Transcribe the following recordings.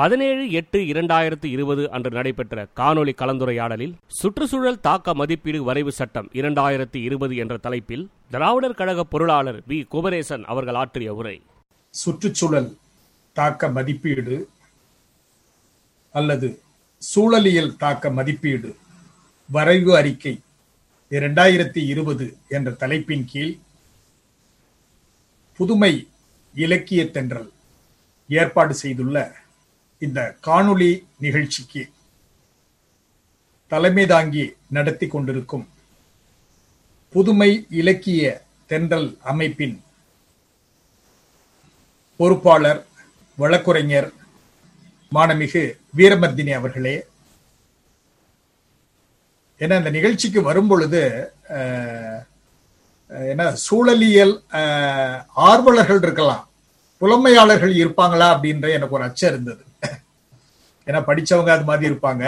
17/8/2020 அன்று நடைபெற்ற காணொலி கலந்துரையாடலில் சுற்றுச்சூழல் தாக்க மதிப்பீடு வரைவு சட்டம் 2020 என்ற தலைப்பில் திராவிடர் கழக பொருளாளர் பி குமரேசன் அவர்கள் ஆற்றிய உரை. சுற்றுச்சூழல் தாக்க மதிப்பீடு அல்லது சூழலியல் தாக்க மதிப்பீடு வரைவு அறிக்கை 2020 என்ற தலைப்பின் கீழ் புதுமை இலக்கிய தென்றல் ஏற்பாடு செய்துள்ள இந்த காணொளி நிகழ்ச்சிக்கு தலைமை தாங்கி நடத்தி கொண்டிருக்கும் புதுமை இலக்கிய தென்றல் அமைப்பின் பொறுப்பாளர் வழக்குரைஞர் மாண்புமிகு வீரமார்த்தினி அவர்களே, ஏன்னா இந்த நிகழ்ச்சிக்கு வரும்பொழுது சூழலியல் ஆர்வலர்கள் இருக்கலாம், புலமையாளர்கள் இருப்பாங்களா அப்படின்ற எனக்கு ஒரு அச்சம் இருந்தது. ஏன்னா படித்தவங்க அது மாதிரி இருப்பாங்க.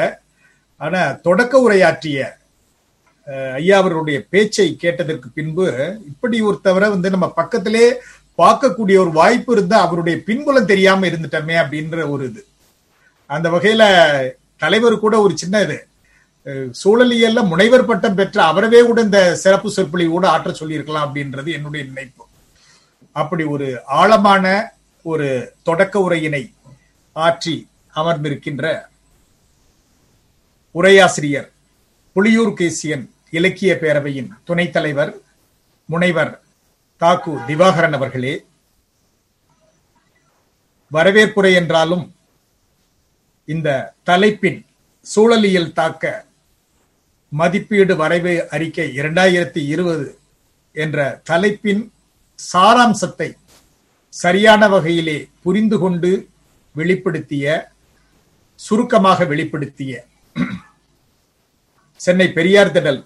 ஆனால் தொடக்க உரையாற்றிய ஐயா அவர்களுடைய பேச்சை கேட்டதற்கு பின்பு இப்படி ஒரு தவிர நம்ம பக்கத்திலே பார்க்கக்கூடிய ஒரு வாய்ப்பு இருந்தால் அவருடைய பின்புலம் தெரியாமல் இருந்துட்டோமே அப்படின்ற ஒரு இது. அந்த வகையில் தலைவர் கூட ஒரு சின்ன இது சூழலியல்ல முனைவர் பட்டம் பெற்ற அவரவே கூட இந்த சிறப்பு சொற்பொழிவோடு ஆற்ற சொல்லியிருக்கலாம் அப்படின்றது என்னுடைய நினைப்பு. அப்படி ஒரு ஆழமான ஒரு தொடக்க உரையினை ஆற்றி அமர்ந்திருக்கின்ற உரையாசிரியர் புலியூர் கேசியன் இலக்கிய பேரவையின் துணைத் தலைவர் முனைவர் தாக்கு திவாகரன் அவர்களே, வரவேற்புரை என்றாலும் இந்த தலைப்பின் சூழலியல் தாக்க மதிப்பீடு வரைவு அறிக்கை 2020 என்ற தலைப்பின் சாராம்சத்தை சரியான வகையிலே புரிந்து கொண்டு சுருக்கமாக வெளிப்படுத்திய சென்னை பெரியார் திடல்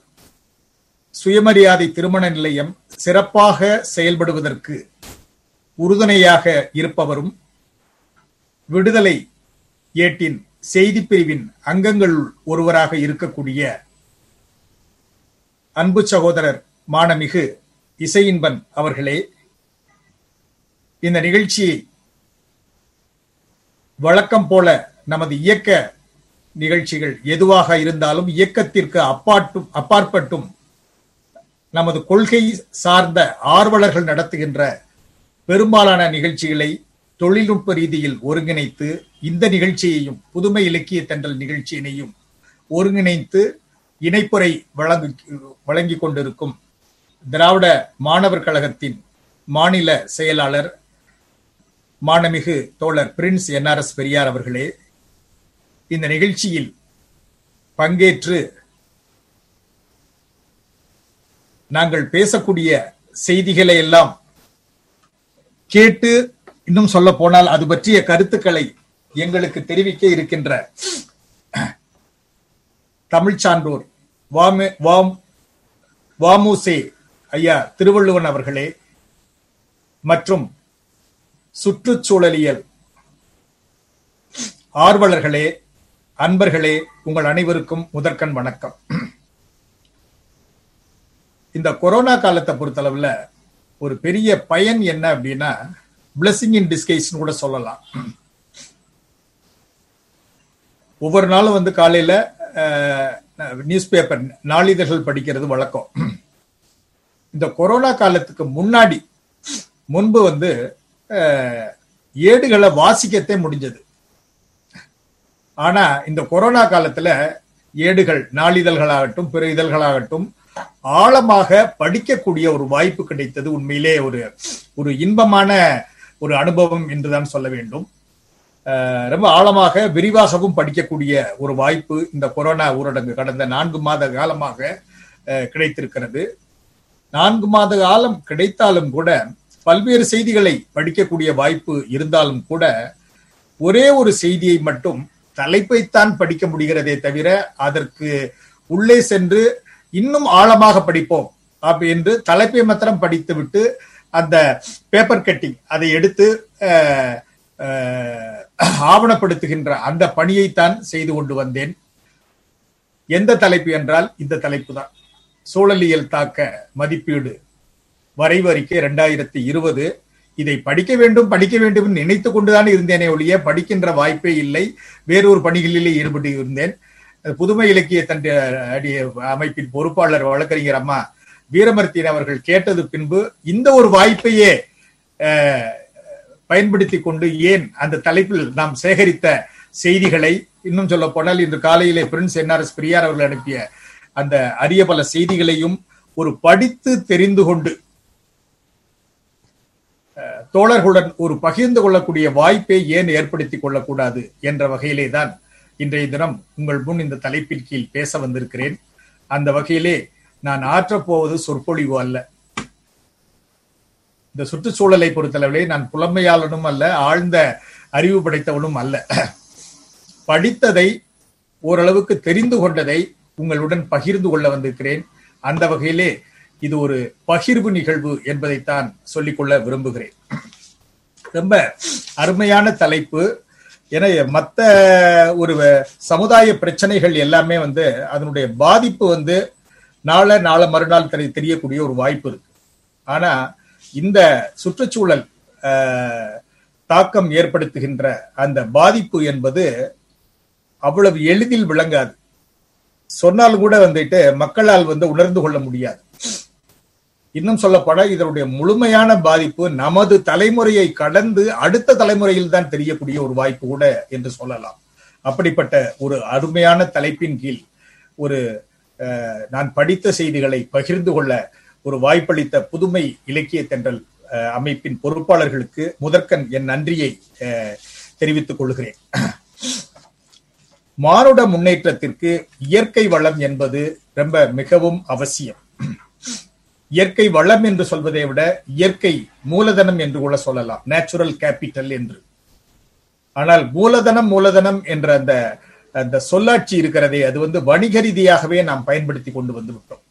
சுயமரியாதை திருமண நிலையம் சிறப்பாக செயல்படுவதற்கு உறுதுணையாக இருப்பவரும் விடுதலை ஏட்டின் செய்தி பிரிவின் அங்கங்கள் ஒருவராக இருக்கக்கூடிய அன்பு சகோதரர் மாண்புமிகு இசையின்பன் அவர்களே, இந்த நிகழ்ச்சியை வழக்கம் போல நமது இயக்க நிகழ்ச்சிகள் எதுவாக இருந்தாலும் இயக்கத்திற்கு அப்பாற்பட்டும் நமது கொள்கை சார்ந்த ஆர்வலர்கள் நடத்துகின்ற பெரும்பாலான நிகழ்ச்சிகளை தொழில்நுட்ப ரீதியில் ஒருங்கிணைத்து இந்த நிகழ்ச்சியையும் புதுமை இலக்கிய தென்றல் நிகழ்ச்சியினையும் ஒருங்கிணைத்து இணைப்புரை வழங்கி கொண்டிருக்கும் திராவிட மாணவர் கழகத்தின் மாநில செயலாளர் மாண்புமிகு தோழர் பிரின்ஸ் என்.ஆர்.எஸ். பெரியார் அவர்களே, இந்த நிகழ்ச்சியில் பங்கேற்று நாங்கள் பேசக்கூடிய செய்திகளை எல்லாம் கேட்டு இன்னும் சொல்ல போனால் அது பற்றிய கருத்துக்களை எங்களுக்கு தெரிவிக்க இருக்கின்ற தமிழ் சான்றோர் வாமூசே ஐயா திருவள்ளுவன் அவர்களே மற்றும் சுற்றுச்சூழலியல் ஆர்வலர்களே, அன்பர்களே, உங்கள் அனைவருக்கும் முதற்கண் வணக்கம். இந்த கொரோனா காலத்தை பொறுத்தளவுல ஒரு பெரிய பயன் என்ன அப்படின்னா பிளஸிங் இன் டிஸ்கைஸ் கூட சொல்லலாம். ஒவ்வொரு நாளும் காலையில நியூஸ் பேப்பர் நாளிதழ்கள் படிக்கிறது வழக்கம். இந்த கொரோனா காலத்துக்கு முன்பு ஏடுகளை வாசிக்கத்தே முடிஞ்சது. ஆனா இந்த கொரோனா காலத்துல ஏடுகள் நாளிதழ்களாகட்டும் பிற இதழ்களாகட்டும் ஆழமாக படிக்கக்கூடிய ஒரு வாய்ப்பு கிடைத்தது. உண்மையிலே ஒரு இன்பமான ஒரு அனுபவம் என்றுதான் சொல்ல வேண்டும். ரொம்ப ஆழமாக விரிவாகவும் படிக்கக்கூடிய ஒரு வாய்ப்பு இந்த கொரோனா ஊரடங்கு கடந்த 4 மாத காலமாக கிடைத்திருக்கிறது. 4 மாத காலம் கிடைத்தாலும் கூட பல்வேறு செய்திகளை படிக்கக்கூடிய வாய்ப்பு இருந்தாலும் கூட ஒரே ஒரு செய்தியை மட்டும் தலைப்பைத்தான் படிக்க முடிகிறதே தவிர அதற்கு உள்ளே சென்று இன்னும் ஆழமாக படிப்போம் அப்படின்னு தலைப்பை மாத்திரம் படித்து விட்டு அந்த பேப்பர் கட்டிங் அதை எடுத்து ஆவணப்படுத்துகின்ற அந்த பணியைத்தான் செய்து கொண்டு வந்தேன். எந்த தலைப்பு என்றால் இந்த தலைப்பு தான், சூழலியல் தாக்க மதிப்பீடு வரைவு அறிக்கை 2020. இதை படிக்க வேண்டும் என்று நினைத்து கொண்டுதான் இருந்தேனே ஒழிய படிக்கின்ற வாய்ப்பே இல்லை. வேறொரு பணிகளிலே ஈடுபட்டு இருந்தேன். புதுமை இலக்கிய தண்டு அமைப்பின் பொறுப்பாளர் வழக்கறிஞர் அம்மா வீரமார்த்தினி அவர்கள் கேட்டது பின்பு இந்த ஒரு வாய்ப்பையே பயன்படுத்தி கொண்டு ஏன் அந்த தலைப்பில் நாம் சேகரித்த செய்திகளை, இன்னும் சொல்ல போனால் இன்று காலையிலே பிரின்ஸ் என்.ஆர்.எஸ். பெரியார் அவர்கள் அனுப்பிய அந்த அரிய பல செய்திகளையும் ஒரு படித்து தெரிந்து கொண்டு தோழர்களுடன் ஒரு பகிர்ந்து கொள்ளக்கூடிய வாய்ப்பை ஏன் ஏற்படுத்திக் கொள்ளக்கூடாது என்ற வகையிலே தான் இன்றைய தினம் உங்கள் முன் இந்த தலைப்பின் கீழ் பேச வந்திருக்கிறேன். அந்த வகையிலே நான் ஆற்றப்போவது சொற்பொழிவு அல்ல. இந்த சுற்றுச்சூழலை பொறுத்தளவிலே நான் புலமையாளனும் அல்ல, ஆழ்ந்த அறிவு படைத்தவனும் அல்ல. படித்ததை, ஓரளவுக்கு தெரிந்து கொண்டதை உங்களுடன் பகிர்ந்து கொள்ள வந்திருக்கிறேன். அந்த வகையிலே இது ஒரு பகிர்வு நிகழ்வு என்பதைத்தான் சொல்லிக்கொள்ள விரும்புகிறேன். ரொம்ப அருமையான தலைப்பு. ஏன்னா மற்ற ஒரு சமுதாய பிரச்சனைகள் எல்லாமே அதனுடைய பாதிப்பு நாளை மறுநாள் தெரியக்கூடிய ஒரு வாய்ப்பு இருக்கு. ஆனா இந்த சுற்றுச்சூழல் தாக்கம் ஏற்படுத்துகின்ற அந்த பாதிப்பு என்பது அவ்வளவு எளிதில் விளங்காது. சொன்னாலும் கூட மக்களால் உணர்ந்து கொள்ள முடியாது. இன்னும் சொல்லப்பட இதனுடைய முழுமையான பாதிப்பு நமது தலைமுறையை கடந்து அடுத்த தலைமுறையில் தான் தெரியக்கூடிய ஒரு வாய்ப்பு கூட என்று சொல்லலாம். அப்படிப்பட்ட ஒரு அருமையான தலைப்பின் கீழ் ஒரு நான் படித்த செய்திகளை பகிர்ந்து கொள்ள ஒரு வாய்ப்பளித்த புதுமை இலக்கிய தென்றல் அமைப்பின் பொறுப்பாளர்களுக்கு முதற்கண் என் நன்றியை தெரிவித்துக் கொள்கிறேன். மானுட முன்னேற்றத்திற்கு இயற்கை வளம் என்பது ரொம்ப மிகவும் அவசியம். இயற்கை வளம் என்று சொல்வதை விட இயற்கை மூலதனம் என்று கூட சொல்லலாம், நேச்சுரல் கேபிட்டல் என்று. ஆனால் மூலதனம் என்ற அந்த சொல்லாட்சி இருக்கிறதே அது வணிக ரீதியாகவே நாம் பயன்படுத்தி கொண்டு வந்துவிட்டோம்.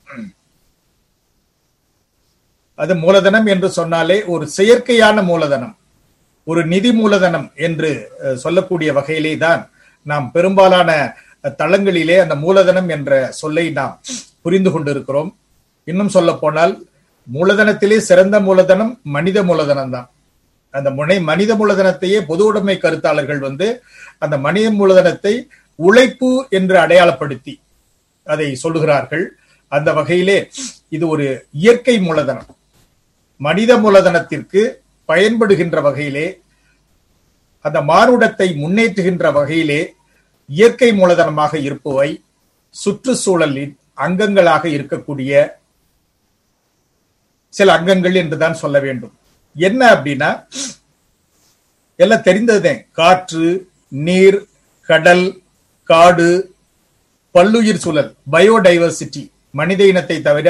அது மூலதனம் என்று சொன்னாலே ஒரு செயற்கையான மூலதனம், ஒரு நிதி மூலதனம் என்று சொல்லக்கூடிய வகையிலே தான் நாம் பெரும்பாலான தளங்களிலே அந்த மூலதனம் என்ற சொல்லை நாம் புரிந்து கொண்டிருக்கிறோம். இன்னும் சொல்ல போனால் மூலதனத்திலே சிறந்த மூலதனம் மனித மூலதனம் தான். அந்த மனித மூலதனத்தையே பொது உடைமை கருத்தாளர்கள் அந்த மனித மூலதனத்தை உழைப்பு என்று அடையாளப்படுத்தி அதை சொல்லுகிறார்கள். அந்த வகையிலே இது ஒரு இயற்கை மூலதனம். மனித மூலதனத்திற்கு பயன்படுகின்ற வகையிலே, அந்த மானுடத்தை முன்னேற்றுகின்ற வகையிலே இயற்கை மூலதனமாக இருப்பவை சுற்றுச்சூழலின் அங்கங்களாக இருக்கக்கூடிய சில அங்கங்கள் என்றுதான் சொல்ல வேண்டும். என்ன அப்படின்னா எல்லாம் தெரிந்ததே, காற்று, நீர், கடல், காடு, பல்லுயிர் சூழல், பயோடைவர்சிட்டி. மனித இனத்தை தவிர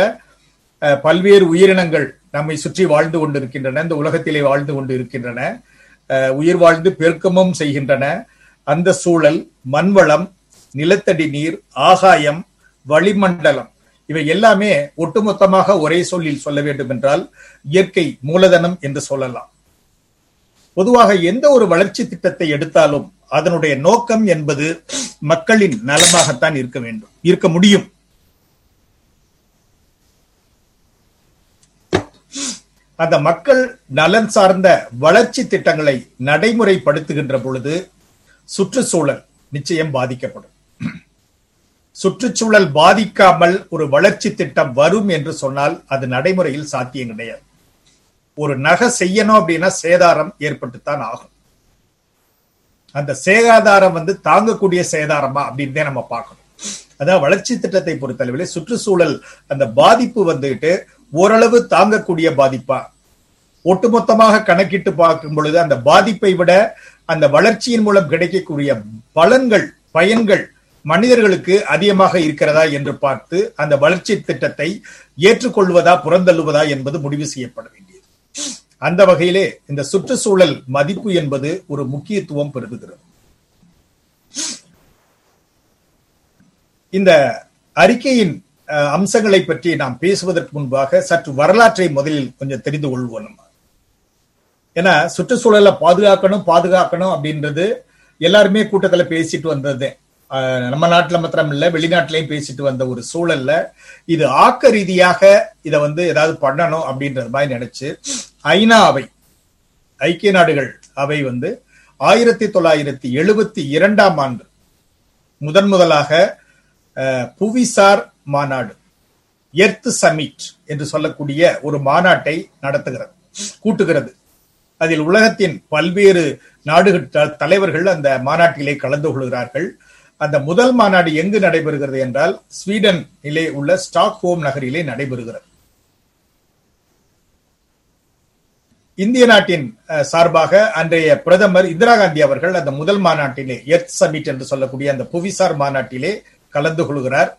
பல்வேறு உயிரினங்கள் நம்மை சுற்றி வாழ்ந்து கொண்டிருக்கின்றன, இந்த உலகத்திலே வாழ்ந்து கொண்டு இருக்கின்றன, உயிர் வாழ்ந்து பெருக்கமும் செய்கின்றன. அந்த சூழல், மண்வளம், நிலத்தடி நீர், ஆகாயம், வளிமண்டலம், இவை எல்லாமே ஒட்டுமொத்தமாக ஒரே சொல்லில் சொல்ல வேண்டும் என்றால் இயற்கை மூலதனம் என்று சொல்லலாம். பொதுவாக எந்த ஒரு வளர்ச்சி திட்டத்தை எடுத்தாலும் அதனுடைய நோக்கம் என்பது மக்களின் நலமாகத்தான் இருக்க முடியும். அந்த மக்கள் நலன் சார்ந்த வளர்ச்சி திட்டங்களை நடைமுறைப்படுத்துகின்ற பொழுது சுற்றுச்சூழல் நிச்சயம் பாதிக்கப்படும். சுற்றுச்சூழல் பாதிக்காமல் ஒரு வளர்ச்சி திட்டம் வரும் என்று சொன்னால் அது நடைமுறையில் சாத்தியம் கிடையாது. ஒரு நகை செய்யணும் அப்படின்னா சேதாரம் ஏற்பட்டுத்தான் ஆகும். அந்த சேதாரம் தாங்கக்கூடிய சேதாரமா அப்படின்னு நம்ம பார்க்கணும். அதான் வளர்ச்சி திட்டத்தை பொறுத்தளவிலே சுற்றுச்சூழல் அந்த பாதிப்பு ஓரளவு தாங்கக்கூடிய பாதிப்பா, ஒட்டுமொத்தமாக கணக்கிட்டு பார்க்கும் பொழுது அந்த பாதிப்பை விட அந்த வளர்ச்சியின் மூலம் கிடைக்கக்கூடிய பயன்கள் மனிதர்களுக்கு அதிகமாக இருக்கிறதா என்று பார்த்து அந்த வளர்ச்சி திட்டத்தை ஏற்றுக்கொள்வதா புறந்தள்ளுவதா என்பது முடிவு செய்யப்பட வேண்டியது. அந்த வகையிலே இந்த சுற்றுச்சூழல் மதிப்பு என்பது ஒரு முக்கியத்துவம் பெறுகிறது. இந்த அறிக்கையின் அம்சங்களை பற்றி நாம் பேசுவதற்கு முன்பாக சற்று வரலாற்றை முதலில் கொஞ்சம் தெரிந்து கொள்வோம் நம்ம. ஏன்னா சுற்றுச்சூழலை பாதுகாக்கணும் அப்படின்றது எல்லாருமே கூட்டத்துல பேசிட்டு வந்தது. நம்ம நாட்டுல மாத்திரம் இல்ல, வெளிநாட்டிலையும் பேசிட்டு வந்த ஒரு சூழல்ல இது ஆக்க ரீதியாக இதை ஏதாவது பண்ணணும் அப்படின்றது மாதிரி நினைச்சு ஐநாவை ஐக்கிய நாடுகள் அவை வந்து 1972 முதன் முதலாக புவிசார் மாநாடு, எர்த் சமிட் என்று சொல்லக்கூடிய ஒரு மாநாட்டை நடத்துகிறது, கூட்டுகிறது. அதில் உலகத்தின் பல்வேறு நாடுகள் தலைவர்கள் அந்த மாநாட்டிலே கலந்து கொள்கிறார்கள். அந்த முதல் மாநாடு எங்கு நடைபெறுகிறது என்றால் ஸ்வீடன் நிலை உள்ள ஸ்டாக்ஹோம் நகரிலே நடைபெறுகிறது. இந்திய நாட்டின் சார்பாக அன்றைய பிரதமர் இந்திரா காந்தி அவர்கள் அந்த முதல் மாநாட்டிலே, எர்த் சமிட் என்று சொல்லக்கூடிய அந்த புவிசார் மாநாட்டிலே கலந்து கொள்கிறார்.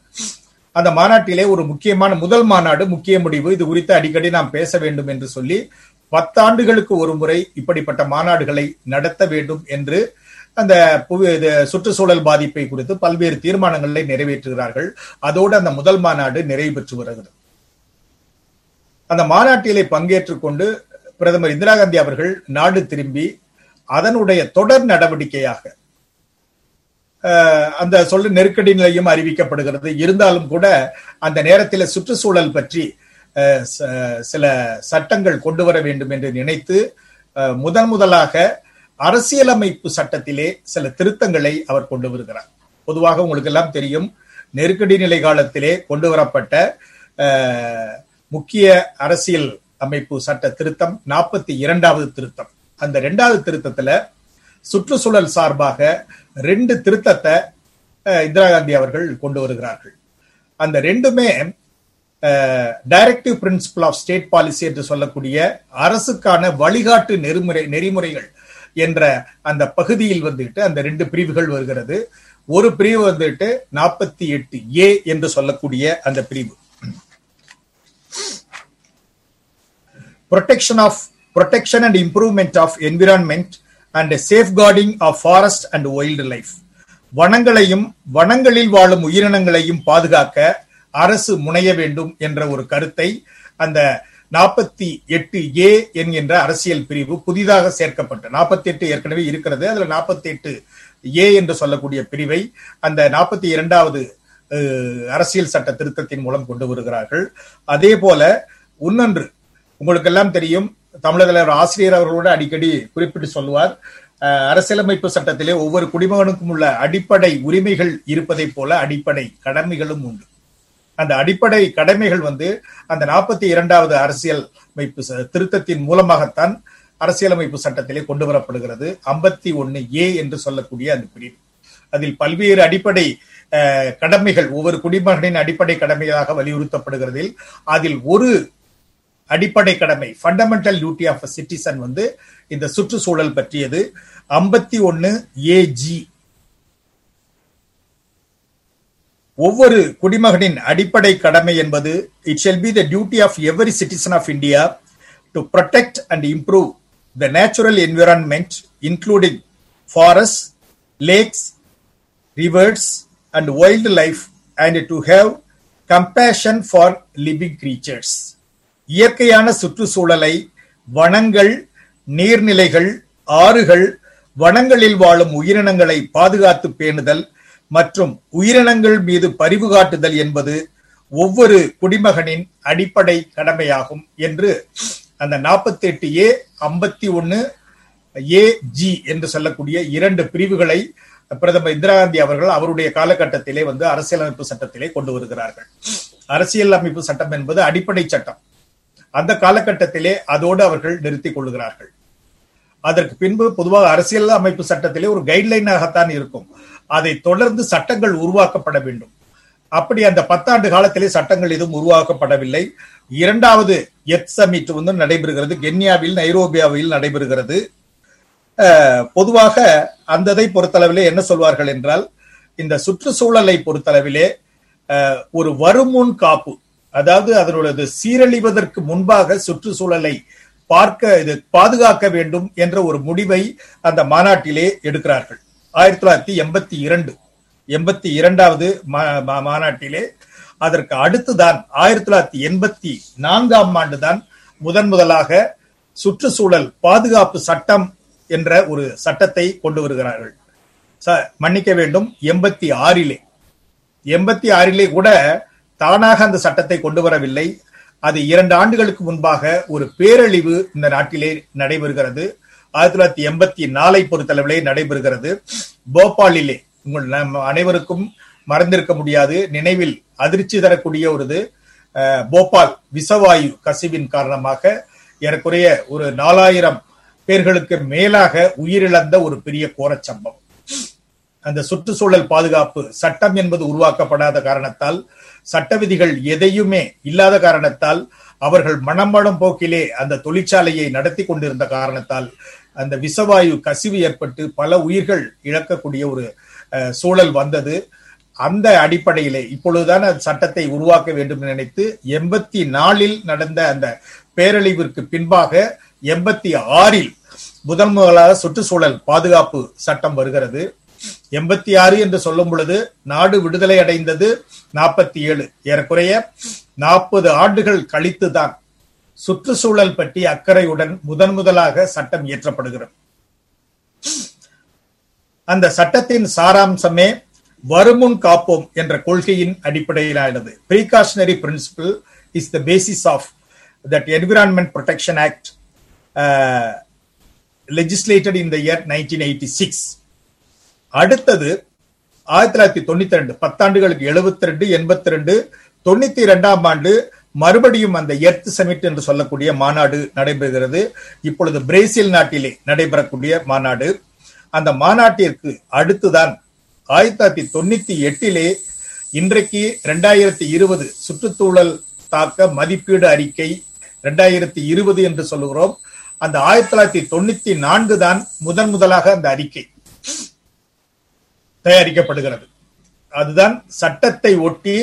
அந்த மாநாட்டிலே ஒரு முக்கியமான முதல் மாநாடு, முக்கிய முடிவு, இது குறித்து அடிக்கடி நாம் பேச வேண்டும் என்று சொல்லி 10 ஆண்டுகளுக்கு ஒரு முறை இப்படிப்பட்ட மாநாடுகளை நடத்த வேண்டும் என்று அந்த சுற்றுச்சூழல் பாதிப்பை குறித்து பல்வேறு தீர்மானங்களை நிறைவேற்றுகிறார்கள். அதோடு அந்த முதல் மாநாடு நிறைவு பெற்று வருகிறது. அந்த மாநாட்டிலே பங்கேற்றுக் கொண்டு பிரதமர் இந்திரா காந்தி அவர்கள் நாடு திரும்பி அதனுடைய தொடர் நடவடிக்கையாக அந்த சொல்ல நெருக்கடி நிலையும் அறிவிக்கப்படுகிறது. இருந்தாலும் கூட அந்த நேரத்தில் சுற்றுச்சூழல் பற்றி சில சட்டங்கள் கொண்டு வர வேண்டும் என்று நினைத்து முதன் முதலாக அரசியலமைப்பு சட்டத்திலே சில திருத்தங்களை அவர் கொண்டு வருகிறார். பொதுவாக உங்களுக்கு எல்லாம் தெரியும், நெருக்கடி நிலை காலத்திலே கொண்டு வரப்பட்ட முக்கிய அரசியல் அமைப்பு சட்ட திருத்தம் 42வது திருத்தம். அந்த 2வது திருத்தத்துல சுற்றுச்சூழல் சார்பாக 2 திருத்தத்தை இந்திரா காந்தி அவர்கள் கொண்டு வருகிறார்கள். அந்த 2மே directive principle of state policy என்று சொல்லக்கூடிய அரசுக்கான வழிகாட்டு நெறிமுறைகள் என்ற அந்த பகுதியில் வந்துட்டு அந்த 2 பிரிவுகள் வருகிறது. ஒரு பிரிவு வந்துட்டு 48A என்று சொல்லக்கூடிய அந்த பிரிவு, protection and improvement of environment and safeguarding of forest and wildlife. வனங்களையும் வனங்களில் வாழும் உயிரினங்களையும் பாதுகாக்க அரசு முனைய வேண்டும் என்ற ஒரு கருத்தை அந்த 48A என்கின்ற அரசியல் பிரிவு புதிதாக சேர்க்கப்பட்ட 48 ஏற்கனவே இருக்கிறது, அதுல 48A என்று சொல்லக்கூடிய பிரிவை அந்த 42வது அரசியல் சட்ட திருத்தத்தின் மூலம் கொண்டு வருகிறார்கள். அதே போல இன்னொன்று உங்களுக்கெல்லாம் தெரியும், தமிழக தலைவர் ஆசிரியர் அவர்களோடு அடிக்கடி குறிப்பிட்டு சொல்லுவார், அரசியலமைப்பு சட்டத்திலே ஒவ்வொரு குடிமகனுக்கும் உள்ள அடிப்படை உரிமைகள் இருப்பதை போல அடிப்படை கடமைகளும் உண்டு. அந்த அடிப்படை கடமைகள் வந்து அந்த 42வது அரசியலமைப்பு திருத்தத்தின் மூலமாகத்தான் அரசியலமைப்பு சட்டத்திலே கொண்டு வரப்படுகிறது. 51A என்று சொல்லக்கூடிய அந்த பிரிவு, அதில் பல்வேறு அடிப்படை கடமைகள், ஒவ்வொரு குடிமகனின் அடிப்படை கடமைகளாக வலியுறுத்தப்படுகிறதில் அதில் ஒரு அடிப்படை கடமை, fundamental duty of a citizen வந்து இந்த சுற்றுச்சூழல் பற்றியது. 51AG ஒவ்வொரு குடிமகனின் அடிப்படை கடமை என்பது it shall be the duty of every citizen of India to protect and improve the natural environment including forest, lakes, rivers and wild life and to have compassion for living creatures. இயற்கையான சுற்றுச்சூழலை, வனங்கள், நீர்நிலைகள், ஆறுகள், வனங்களில் வாழும் உயிரினங்களை பாதுகாத்து பேணுதல் மற்றும் உயிரினங்கள் மீது பரிவு காட்டுதல் என்பது ஒவ்வொரு குடிமகனின் அடிப்படை கடமையாகும் என்று அந்த 48A 51AG என்று சொல்லக்கூடிய 2 பிரிவுகளை பிரதமர் இந்திரா காந்தி அவர்கள் அவருடைய காலகட்டத்திலே வந்து அரசியலமைப்பு சட்டத்திலே கொண்டு வருகிறார்கள். அரசியலமைப்பு சட்டம் என்பது அடிப்படை சட்டம், அந்த காலகட்டத்திலே அதோடு அவர்கள் நிறுத்திக் கொள்கிறார்கள். அதற்கு பின்பு பொதுவாக அரசியல் அமைப்பு சட்டத்திலே ஒரு கைட்லைனாகத்தான் இருக்கும், அதை தொடர்ந்து சட்டங்கள் உருவாக்கப்பட வேண்டும். அப்படி அந்த 10 ஆண்டு காலத்திலே சட்டங்கள் எதுவும் உருவாக்கப்படவில்லை. 2வது எத் சமிட் வந்து நடைபெறுகிறது கென்யாவில், நைரோபியாவில் நடைபெறுகிறது. பொதுவாக அந்ததை பொறுத்தளவிலே என்ன சொல்வார்கள் என்றால், இந்த சுற்றுச்சூழலை பொறுத்தளவிலே ஒரு வருமுன் காப்பு, அதாவது அதனுடைய சீரழிவதற்கு முன்பாக சுற்றுச்சூழலை பாதுகாக்க வேண்டும் என்ற ஒரு முடிவை அந்த மாநாட்டிலே எடுக்கிறார்கள். 1982 82வது மாநாட்டிலே. அதற்கு அடுத்துதான் 1984 ஆண்டுதான் முதன் முதலாக சுற்றுச்சூழல் பாதுகாப்பு சட்டம் என்ற ஒரு சட்டத்தை கொண்டு வருகிறார்கள். மன்னிக்க வேண்டும், 86 கூட தானாக அந்த சட்டத்தை கொண்டு வரவில்லை. அது 2 ஆண்டுகளுக்கு முன்பாக ஒரு பேரழிவு இந்த நாட்டிலே நடைபெறுகிறது. 1984 பொறுத்தளவிலே நடைபெறுகிறது போபாலிலே. உங்கள் அனைவருக்கும் மறந்திருக்க முடியாது, நினைவில் அதிர்ச்சி தரக்கூடிய ஒரு போபால் விசவாயு கசிவின் காரணமாக ஏறக்குறைய ஒரு 4000 பேர்களுக்கு மேலாக உயிரிழந்த ஒரு பெரிய கோரச்சம்பவம். அந்த சுற்றுச்சூழல் பாதுகாப்பு சட்டம் என்பது உருவாக்கப்படாத காரணத்தால், சட்ட விதிகள் எதையுமே இல்லாத காரணத்தால், அவர்கள் மனம்படும் போக்கிலே அந்த தொழிற்சாலையை நடத்தி கொண்டிருந்த காரணத்தால் அந்த விசவாயு கசிவு ஏற்பட்டு பல உயிர்கள் இழக்கக்கூடிய ஒரு சூழல் வந்தது. அந்த அடிப்படையிலே இப்பொழுதுதான் சட்டத்தை உருவாக்க வேண்டும் என நினைத்து 1984 நடந்த அந்த பேரழிவிற்கு பின்பாக 1986 முதன் முதலாக சுற்றுச்சூழல் பாதுகாப்பு சட்டம் வருகிறது. 86 என்று சொல்லும் பொழுது நாடு விடுதலை அடைந்தது 47, ஏறக்குறைய 40 ஆண்டுகள் கழித்துதான் சுற்றுச்சூழல் பற்றி அக்கறையுடன் முதன் முதலாக சட்டம் இயற்றப்படுகிறது. அந்த சட்டத்தின் சாராம்சமே வருமுன் காப்போம் என்ற கொள்கையின் அடிப்படையிலானது. Precautionary principle is the basis of that environment protection act legislated in the year 1986. அடுத்தது 1992, 10 ஆண்டுகளுக்கு 72, 82, 92ஆம் ஆண்டு மறுபடியும் அந்த எர்த் சமிட் என்று சொல்லக்கூடிய மாநாடு நடைபெறுகிறது. இப்பொழுது பிரேசில் நாட்டிலே நடைபெறக்கூடிய மாநாடு. அந்த மாநாட்டிற்கு அடுத்துதான் 1998 இன்றைக்கு 2020 சுற்றுச்சூழல் தாக்க மதிப்பீடு அறிக்கை 2020 என்று சொல்லுகிறோம். அந்த 1994 தான் முதன் முதலாக அந்த அறிக்கை தயாரிக்கப்படுகிறது. அதுதான் சட்டத்தை ஒட்டி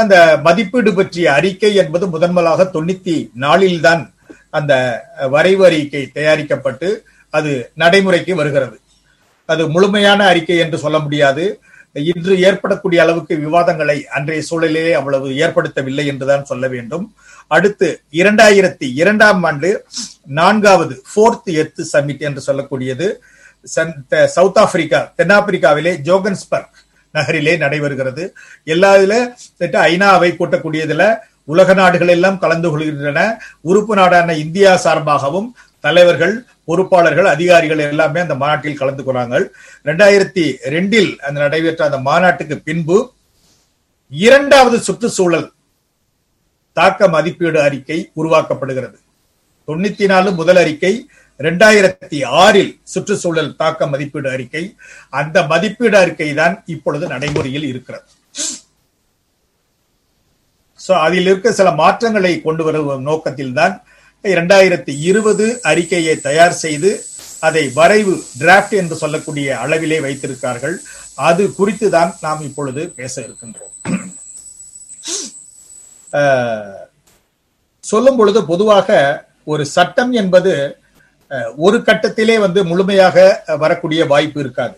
அந்த மதிப்பீடு பற்றிய அறிக்கை என்பது முதன்முதலாக 94 தான் அந்த வரைவு அறிக்கை தயாரிக்கப்பட்டு அது நடைமுறைக்கு வருகிறது. அது முழுமையான அறிக்கை என்று சொல்ல முடியாது. இன்று ஏற்படக்கூடிய அளவுக்கு விவாதங்களை அன்றைய சூழலிலே அவ்வளவு ஏற்படுத்தவில்லை என்றுதான் சொல்ல வேண்டும். அடுத்து 2002ஆம் ஆண்டு 4வது ஃபோர்த் எர்த் சமிட் என்று சொல்லக்கூடியது சவுத் ஆப்பிரிக்கா, தென்னாப்பிரிக்காவிலே ஜோகன்ஸ்பர்க் நகரிலே நடைபெறுகிறது. எல்லா இதுல ஐநாவை கூட்டக்கூடியதுல உலக நாடுகள் எல்லாம் கலந்து கொள்கின்றன. உறுப்பு நாடான இந்தியா சார்பாகவும் தலைவர்கள், பொறுப்பாளர்கள், அதிகாரிகள் எல்லாமே அந்த மாநாட்டில் கலந்து கொள்றாங்க. 2002 அந்த நடைபெற்ற அந்த மாநாட்டுக்கு பின்பு 2வது சுற்றுச்சூழல் தாக்க மதிப்பீடு அறிக்கை உருவாக்கப்படுகிறது. 94 முதல் அறிக்கை, 2006 சுற்றுச்சூழல் தாக்க மதிப்பீடு அறிக்கை. அந்த மதிப்பீடு அறிக்கை தான் இப்பொழுது நடைமுறையில் இருக்கிறது. அதில் இருக்க சில மாற்றங்களை கொண்டு வரும் நோக்கத்தில் தான் 2020 அறிக்கையை தயார் செய்து அதை வரைவு டிராப்ட் என்று சொல்லக்கூடிய அளவிலே வைத்திருக்கிறார்கள். அது குறித்து தான் நாம் இப்பொழுது பேச இருக்கின்றோம். சொல்லும் பொழுது பொதுவாக ஒரு சட்டம் என்பது ஒரு கட்டத்திலே முழுமையாக வரக்கூடிய வாய்ப்பு இருக்காது.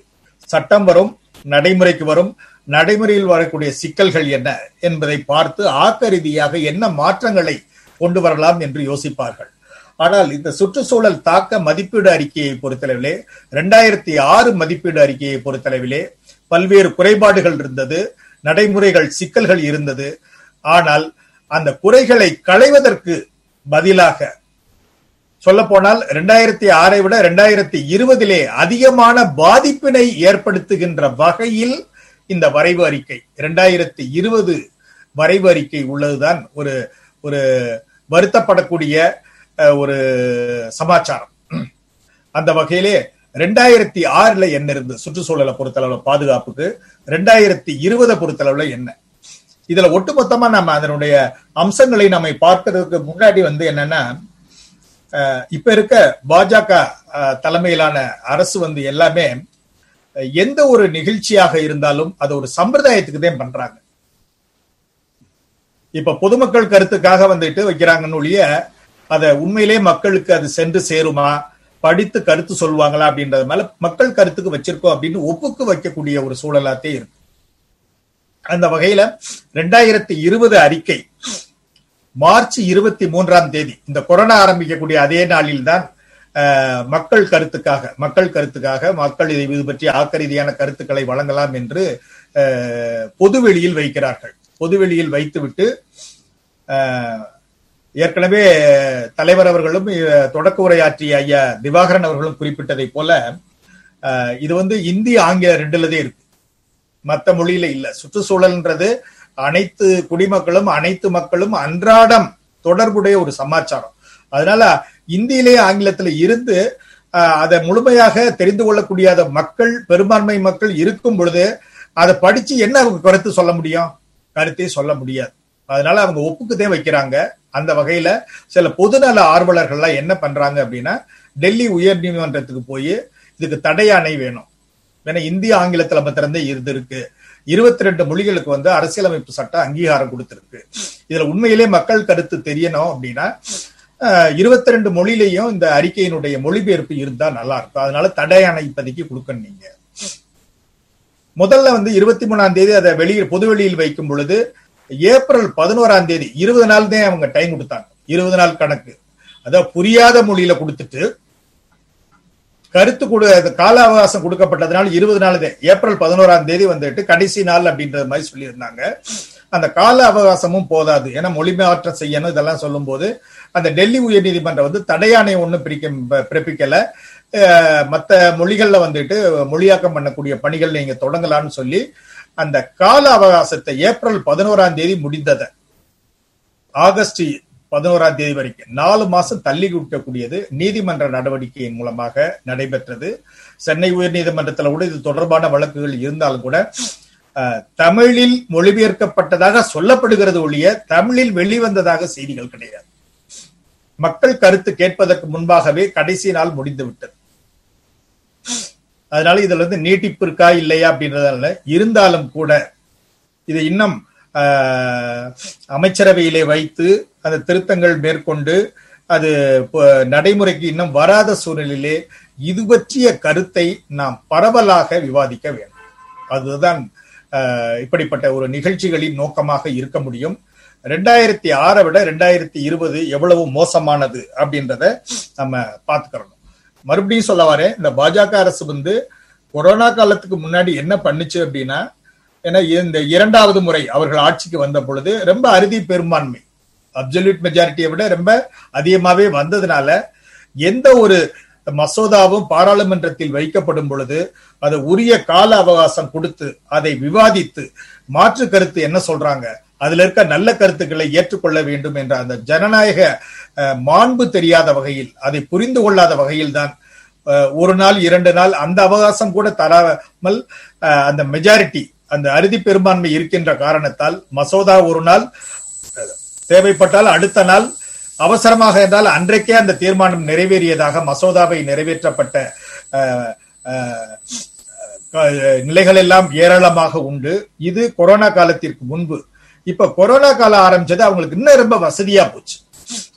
சட்டம் வரும், நடைமுறைக்கு வரும், நடைமுறையில் வரக்கூடிய சிக்கல்கள் என்ன என்பதை பார்த்து ஆக்க ரீதியாக என்ன மாற்றங்களை கொண்டு வரலாம் என்று யோசிப்பார்கள். ஆனால் இந்த சுற்றுச்சூழல் தாக்க மதிப்பீடு அறிக்கையை பொறுத்தளவிலே 2006 மதிப்பீடு அறிக்கையை பொறுத்தளவிலே பல்வேறு குறைபாடுகள் இருந்தது, நடைமுறைகள் சிக்கல்கள் இருந்தது. ஆனால் அந்த குறைகளை களைவதற்கு பதிலாக சொல்ல போனால் 2006 விட 2020 அதிகமான பாதிப்பினை ஏற்படுத்துகின்ற வகையில் இந்த வரைவு அறிக்கை 2020 வரைவு அறிக்கை உள்ளதுதான் ஒரு ஒரு வருத்தப்படக்கூடிய ஒரு சமாச்சாரம். அந்த வகையிலே 2006 என்ன இருந்து சுற்றுச்சூழலை பொறுத்தளவுல பாதுகாப்புக்கு, 2020 பொறுத்தளவுல என்ன, இதுல ஒட்டுமொத்தமா நம்ம அதனுடைய அம்சங்களை நம்ம பார்க்கறதுக்கு முன்னாடி என்னன்னா, இப்ப இருக்க பாஜக தலைமையிலான அரசு எல்லாமே எந்த ஒரு நிகழ்ச்சியாக இருந்தாலும் அது ஒரு சம்பிரதாயத்துக்கு தான் பண்றாங்க. இப்ப பொதுமக்கள் கருத்துக்காக வைக்கிறாங்கன்னு ஒழிய அதை உண்மையிலே மக்களுக்கு அது சென்று சேருமா, படித்து கருத்து சொல்லுவாங்களா அப்படின்றது மேல மக்கள் கருத்துக்கு வச்சிருக்கோம் அப்படின்னு ஒப்புக்கு வைக்கக்கூடிய ஒரு சூழலாத்தே இருக்கு. அந்த வகையில 2020 அறிக்கை மார்ச் 23ஆம் தேதி இந்த கொரோனா ஆரம்பிக்கக்கூடிய அதே நாளில் தான் மக்கள் கருத்துக்காக மக்கள் இது பற்றி ஆக்கரீதியான கருத்துக்களை வழங்கலாம் என்று பொதுவெளியில் வைக்கிறார்கள். பொதுவெளியில் வைத்துவிட்டு ஏற்கனவே தலைவர் அவர்களும் தொடக்க உரையாற்றிய ஐயா திவாகரன் அவர்களும் குறிப்பிட்டதை போல இது இந்தி ஆங்கில ரெண்டுலதே இருக்கு, மற்ற மொழியில இல்ல. சுற்றுச்சூழல்ன்றது அனைத்து குடிமக்களும் அனைத்து மக்களும் அன்றாடம் தொடர்புடைய ஒரு சமாச்சாரம். அதனால இந்தியிலேயே ஆங்கிலத்துல இருந்து அதை முழுமையாக தெரிந்து கொள்ளக்கூடிய மக்கள், பெரும்பான்மை மக்கள் இருக்கும் பொழுது அதை படிச்சு என்ன அவங்க கருத்து சொல்ல முடியும்? கருத்தே சொல்ல முடியாது. அதனால அவங்க ஒப்புக்குதே வைக்கிறாங்க. அந்த வகையில சில பொதுநல ஆர்வலர்கள்லாம் என்ன பண்றாங்க அப்படின்னா, டெல்லி உயர் நீதிமன்றத்துக்கு போய் இதுக்கு தடையாணை வேணும், ஏன்னா இந்திய ஆங்கிலத்துல மத்திரந்தே இருந்திருக்கு, 22 மொழிகளுக்கு அரசியலமைப்பு சட்டம் அங்கீகாரம் கொடுத்திருக்கு. இதுல உண்மையிலே மக்கள் கருத்து தெரியணும் அப்படின்னா 22 மொழியிலையும் இந்த அறிக்கையினுடைய மொழிபெயர்ப்பு இருந்தா நல்லா இருக்கும். அதனால தடையாணை இப்பதைக்கு கொடுக்கணும். நீங்க முதல்ல 23ஆம் தேதி அதை பொது வெளியில் வைக்கும் பொழுது ஏப்ரல் 11ஆம் தேதி 20 நாள் தான் அவங்க டைம் கொடுத்தாங்க. 20 நாள் கணக்கு, அதாவது புரியாத மொழியில கொடுத்துட்டு கருத்து கால அவகாசம் கொடுக்கப்பட்டதுனால 20 நாள் தான் ஏப்ரல் 11ஆம் தேதி கடைசி நாள் அப்படின்ற மாதிரி சொல்லியிருந்தாங்க. அந்த கால அவகாசமும் போதாது, ஏன்னா மொழி மாற்றம் செய்யணும். இதெல்லாம் சொல்லும் போது அந்த டெல்லி உயர்நீதிமன்றம் தடையாணை ஒன்றும் பிறப்பிக்கல, மற்ற மொழிகள்ல மொழியாக்கம் பண்ணக்கூடிய பணிகள் நீங்க தொடங்கலாம்னு சொல்லி அந்த கால அவகாசத்தை ஏப்ரல் 11ஆம் தேதி முடிந்ததை ஆகஸ்ட் 11ஆம் தேதி வரைக்கும் 4 மாசம் தள்ளி கொடுக்கக்கூடியது நீதிமன்ற நடவடிக்கையின் மூலமாக நடைபெற்றது. சென்னை உயர் நீதிமன்றத்தில் கூட இது தொடர்பான வழக்குகள் இருந்தாலும் கூட தமிழில் மொழிபெயர்க்கப்பட்டதாக சொல்லப்படுகிறது ஒழிய தமிழில் வெளிவந்ததாக செய்திகள் கிடையாது. மக்கள் கருத்து கேட்பதற்கு முன்பாகவே கடைசி நாள் முடிந்து விட்டது. அதனால இதுல நீட்டிப்பு இருக்கா இல்லையா அப்படின்றதால இருந்தாலும் கூட இதை இன்னும் அமைச்சரவையிலே வைத்து அந்த திருத்தங்கள் மேற்கொண்டு அது நடைமுறைக்கு இன்னும் வராத சூழ்நிலையிலே இது பற்றிய கருத்தை நாம் பரவலாக விவாதிக்க வேண்டும். அதுதான் இப்படிப்பட்ட ஒரு நிகழ்ச்சிகளின் நோக்கமாக இருக்க முடியும். 2006 விட 2020 எவ்வளவு மோசமானது அப்படின்றத நம்ம பாத்துக்கிறோம். மறுபடியும் சொல்ல வரேன், இந்த பாஜக அரசு கொரோனா காலத்துக்கு முன்னாடி என்ன பண்ணுச்சு அப்படின்னா, ஏன்னா இந்த 2வது முறை அவர்கள் ஆட்சிக்கு வந்த பொழுது ரொம்ப அறுதி பெரும்பான்மை, அப்சல்யூட் மெஜாரிட்டியை விட ரொம்ப அதிகமாவே வந்ததுனால எந்த ஒரு மசோதாவும் பாராளுமன்றத்தில் வைக்கப்படும் பொழுது அதை உரிய கால அவகாசம் கொடுத்து அதை விவாதித்து மாற்று கருத்து என்ன சொல்றாங்க, அதுல இருக்க நல்ல கருத்துக்களை ஏற்றுக்கொள்ள வேண்டும் என்ற அந்த ஜனநாயக மாண்பு தெரியாத வகையில், அதை புரிந்து கொள்ளாத வகையில் தான் 1 நாள் 2 நாள் அந்த அவகாசம் கூட தராமல் அந்த மெஜாரிட்டி, அந்த அறுதி பெரும்பான்மை இருக்கின்ற காரணத்தால் மசோதா 1 நாள், தேவைப்பட்டால் அடுத்த நாள், அவசரமாக என்றால் அன்றைக்கே அந்த தீர்மானம் நிறைவேறியதாக மசோதாவை நிறைவேற்றப்பட்ட நிலைகள் எல்லாம் ஏராளமாக உண்டு. இது கொரோனா காலத்திற்கு முன்பு. இப்ப கொரோனா காலம் ஆரம்பிச்சது அவங்களுக்கு இன்னும் ரொம்ப வசதியா போச்சு.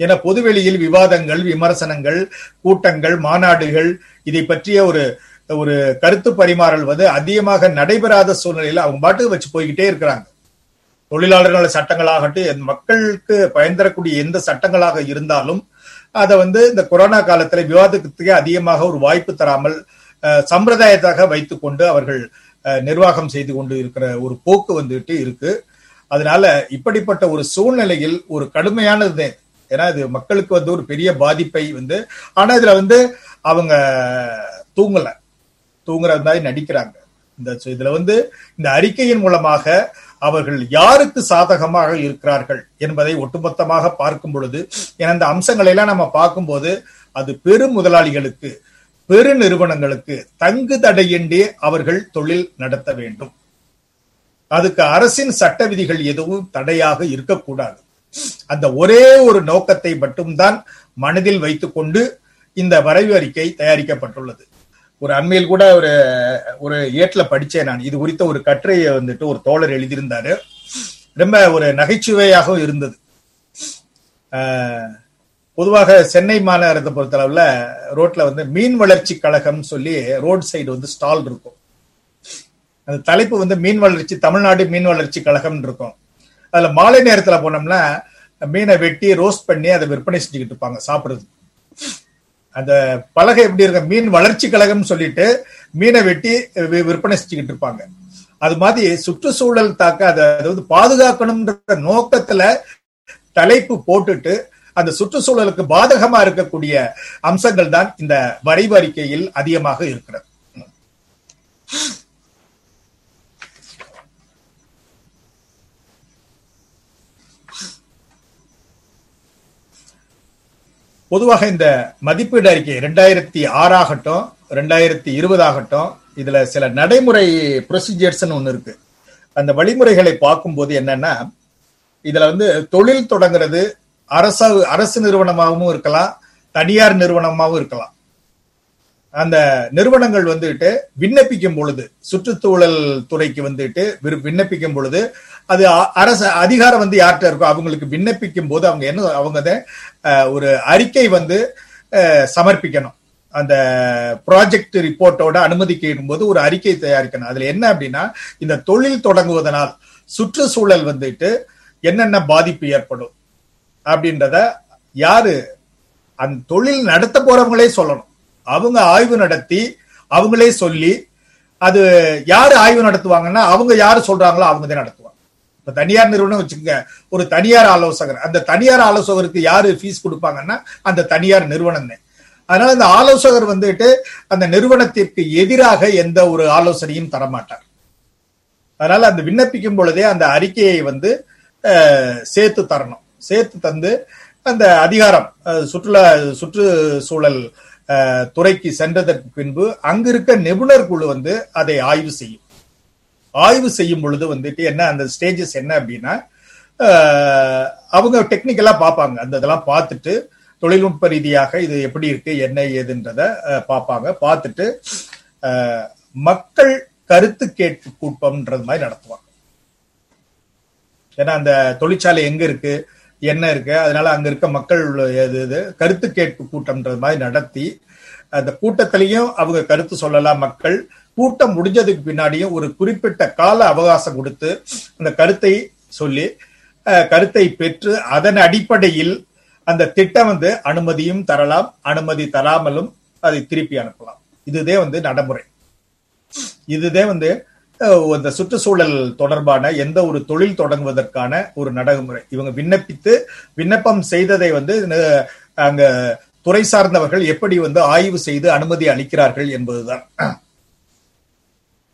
ஏன்னா பொதுவெளியில் விவாதங்கள், விமர்சனங்கள், கூட்டங்கள், மாநாடுகள், இதை பற்றிய ஒரு ஒரு கருத்து பரிமாறல் அதிகமாக நடைபெறாத சூழ்நிலையில அவங்க பாட்டுக்கு வச்சு போய்கிட்டே இருக்கிறாங்க. தொழிலாளர்கள் சட்டங்களாகட்டும், மக்களுக்கு பயன்தரக்கூடிய எந்த சட்டங்களாக இருந்தாலும் அதை இந்த கொரோனா காலத்துல விவாதத்துக்கே அதிகமாக ஒரு வாய்ப்பு தராமல் சம்பிரதாயத்தாக வைத்துக்கொண்டு அவர்கள் நிர்வாகம் செய்து கொண்டு இருக்கிற ஒரு போக்கு இருக்கு. அதனால இப்படிப்பட்ட ஒரு சூழ்நிலையில் ஒரு கடுமையானது, ஏன்னா இது மக்களுக்கு ஒரு பெரிய பாதிப்பை ஆனா இதுல அவங்க தூங்குறது மாதிரி நடிக்கிறாங்க. இதுல இந்த அறிக்கையின் மூலமாக அவர்கள் யாருக்கு சாதகமாக இருக்கிறார்கள் என்பதை ஒட்டுமொத்தமாக பார்க்கும் பொழுது, ஏன்னா இந்த அம்சங்களை எல்லாம் நம்ம பார்க்கும்போது அது பெரு முதலாளிகளுக்கு, பெரு நிறுவனங்களுக்கு தங்கு தடையின்றி அவர்கள் தொழில் நடத்த வேண்டும். அதுக்கு அரசின் சட்ட விதிகள் எதுவும் தடையாக இருக்கக்கூடாது. அந்த ஒரே ஒரு நோக்கத்தை மட்டும்தான் மனதில் வைத்துக் கொண்டு இந்த வரைவு அறிக்கை தயாரிக்கப்பட்டுள்ளது. ஒரு அண்மையில் கூட ஒரு ஏட்ல படிச்சேன் நான், இது குறித்த ஒரு கட்டுரையை ஒரு தோழர் எழுதியிருந்தாரு. ரொம்ப ஒரு நகைச்சுவையாக இருந்தது. பொதுவாக சென்னை மாநகரத்தை பொறுத்தளவுல ரோட்ல மீன் வளர்ச்சி கழகம் சொல்லி ரோட் சைடு ஸ்டால் இருக்கும். அந்த தலைப்பு மீன் வளர்ச்சி, தமிழ்நாடு மீன் வளர்ச்சி கழகம் இருக்கும். அதுல மாலை நேரத்துல போனோம்னா மீனை வெட்டி ரோஸ்ட் பண்ணி அதை விற்பனை செஞ்சுக்கிட்டு இருப்பாங்க சாப்பிடுறது. அந்த பலகை எப்படி இருக்க, மீன் வளர்ச்சி கழகம் சொல்லிட்டு மீனை வெட்டி விற்பனை செஞ்சுக்கிட்டு இருப்பாங்க. அது மாதிரி சுற்றுச்சூழல் தாக்க, அதை பாதுகாக்கணும்ன்ற நோக்கத்துல தலைப்பு போட்டுட்டு அந்த சுற்றுச்சூழலுக்கு பாதகமா இருக்கக்கூடிய அம்சங்கள் தான் இந்த வரைவு அறிக்கையில் அதிகமாக இருக்கிறது. பொதுவாக இந்த மதிப்பீடு அறிக்கை 2006 ஆகட்டும் 2020 ஆகட்டும், இதுல சில நடைமுறை ப்ரொசீஜர்ஸ் ஒண்ணு இருக்கு. அந்த வழிமுறைகளை பார்க்கும்போது என்னன்னா, இதுல வந்து தொழில் தொடங்குறது அரசு நிறுவனமாகவும் இருக்கலாம், தனியார் நிறுவனமாகவும் இருக்கலாம். அந்த நிறுவனங்கள் வந்துட்டு விண்ணப்பிக்கும் பொழுது, சுற்றுச்சூழல் துறைக்கு வந்துட்டு விண்ணப்பிக்கும் பொழுது, அது அரசு அதிகாரம் வந்து யார்கிட்ட இருக்கோ அவங்களுக்கு விண்ணப்பிக்கும் போது அவங்க ஒரு அறிக்கை வந்து சமர்ப்பிக்கணும். அந்த ப்ராஜெக்ட் ரிப்போர்ட்டோட அனுமதிக்கும் போது ஒரு அறிக்கை தயாரிக்கணும். அதுல என்ன அப்படின்னா, இந்த தொழில் தொடங்குவதனால் சுற்றுச்சூழல் வந்துட்டு என்னென்ன பாதிப்பு ஏற்படும் அப்படின்றத யாரு அந்த தொழில் நடத்த போறவங்களே சொல்லணும். அவங்க ஆய்வு நடத்தி அவங்களே சொல்லி, அது யாரு ஆய்வு நடத்துவாங்கன்னா அவங்க யாரு சொல்றாங்களோ அவங்க தான் நடத்துவாங்க. இப்ப தனியார் நிறுவனம் வச்சுக்கோங்க, ஒரு தனியார் ஆலோசகர், அந்த தனியார் ஆலோசகருக்கு யாரு ஃபீஸ் கொடுப்பாங்கன்னா அந்த தனியார் நிறுவனம் தான். அதனால அந்த ஆலோசகர் வந்துட்டு அந்த நிறுவனத்திற்கு எதிராக எந்த ஒரு ஆலோசனையும் தரமாட்டார். அதனால அந்த விண்ணப்பிக்கும் பொழுதே அந்த அறிக்கையை வந்து சேர்த்து தரணும். சேர்த்து தந்து அந்த அதிகாரம் சுற்றுச்சூழல் துறைக்கு சென்றதற்கு பின்பு அங்கிருக்க நிபுணர் குழு வந்து அதை ஆய்வு செய்யும். ஆய்வு செய்யும் பொழுது வந்துட்டு என்ன அந்த ஸ்டேஜஸ் என்ன அப்படின்னா, அவங்க டெக்னிக்கலா பார்ப்பாங்க. அந்த இதெல்லாம் பார்த்துட்டு தொழில்நுட்ப ரீதியாக இது எப்படி இருக்கு என்ன ஏதுன்றத பார்ப்பாங்க. பார்த்துட்டு மக்கள் கருத்து கேட்பு கூட்டம்ன்றது மாதிரி நடத்துவாங்க. ஏன்னா அந்த தொழிற்சாலை எங்க இருக்கு என்ன இருக்கு, அதனால அங்க இருக்க மக்கள் கருத்து கேட்பு கூட்டம்ன்றது மாதிரி நடத்தி, அந்த கூட்டத்திலையும் அவங்க கருத்து சொல்லலாம். மக்கள் கூட்டம் முடிஞ்சதுக்கு பின்னாடியும் ஒரு குறிப்பிட்ட கால அவகாசம் கொடுத்து அந்த கருத்தை சொல்லி கருத்தை பெற்று அதன் அடிப்படையில் அந்த திட்டம் வந்து அனுமதியும் தரலாம், அனுமதி தராமலும் அதை திருப்பி அனுப்பலாம். இதுதே வந்து நடைமுறை. இதுதே வந்து அந்த சுற்றுச்சூழல் தொடர்பான எந்த ஒரு தொழில் தொடங்குவதற்கான ஒரு நடைமுறை. இவங்க விண்ணப்பம் செய்ததை வந்து அங்க துறை சார்ந்தவர்கள் எப்படி வந்து ஆய்வு செய்து அனுமதி அளிக்கிறார்கள் என்பதுதான்.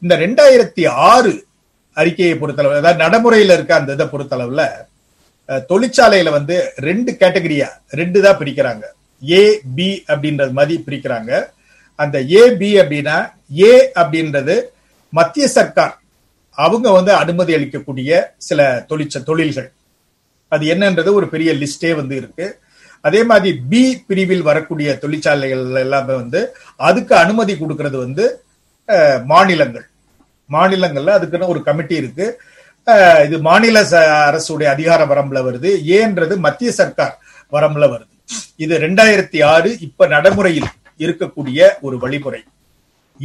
இந்த 2006 அறிக்கையை பொறுத்தளவு, அதாவது நடைமுறையில இருக்க அந்த இதை பொறுத்தளவுல, தொழிற்சாலையில வந்து 2 கேட்டகரியா தான் பிரிக்கிறாங்க. ஏ பி அப்படின்றது மாதிரி பிரிக்கிறாங்க. அந்த ஏ பி அப்படின்னா, ஏ அப்படின்றது மத்திய சர்க்கார் அவங்க வந்து அனுமதி அளிக்கக்கூடிய சில தொழில்கள், அது என்னன்றது ஒரு பெரிய லிஸ்டே வந்து இருக்கு. அதே மாதிரி பி பிரிவில் வரக்கூடிய தொழிற்சாலைகள் எல்லாமே வந்து அதுக்கு அனுமதி கொடுக்கறது வந்து மாநிலங்கள்ல அதுக்குன்னு ஒரு கமிட்டி இருக்கு. இது மாநில அரசுடைய அதிகார வரம்புல வருது. ஏன்றது மத்திய சர்க்கார் வரம்புல வருது. இது 2006 இப்ப நடைமுறையில் இருக்கக்கூடிய ஒரு வழிமுறை.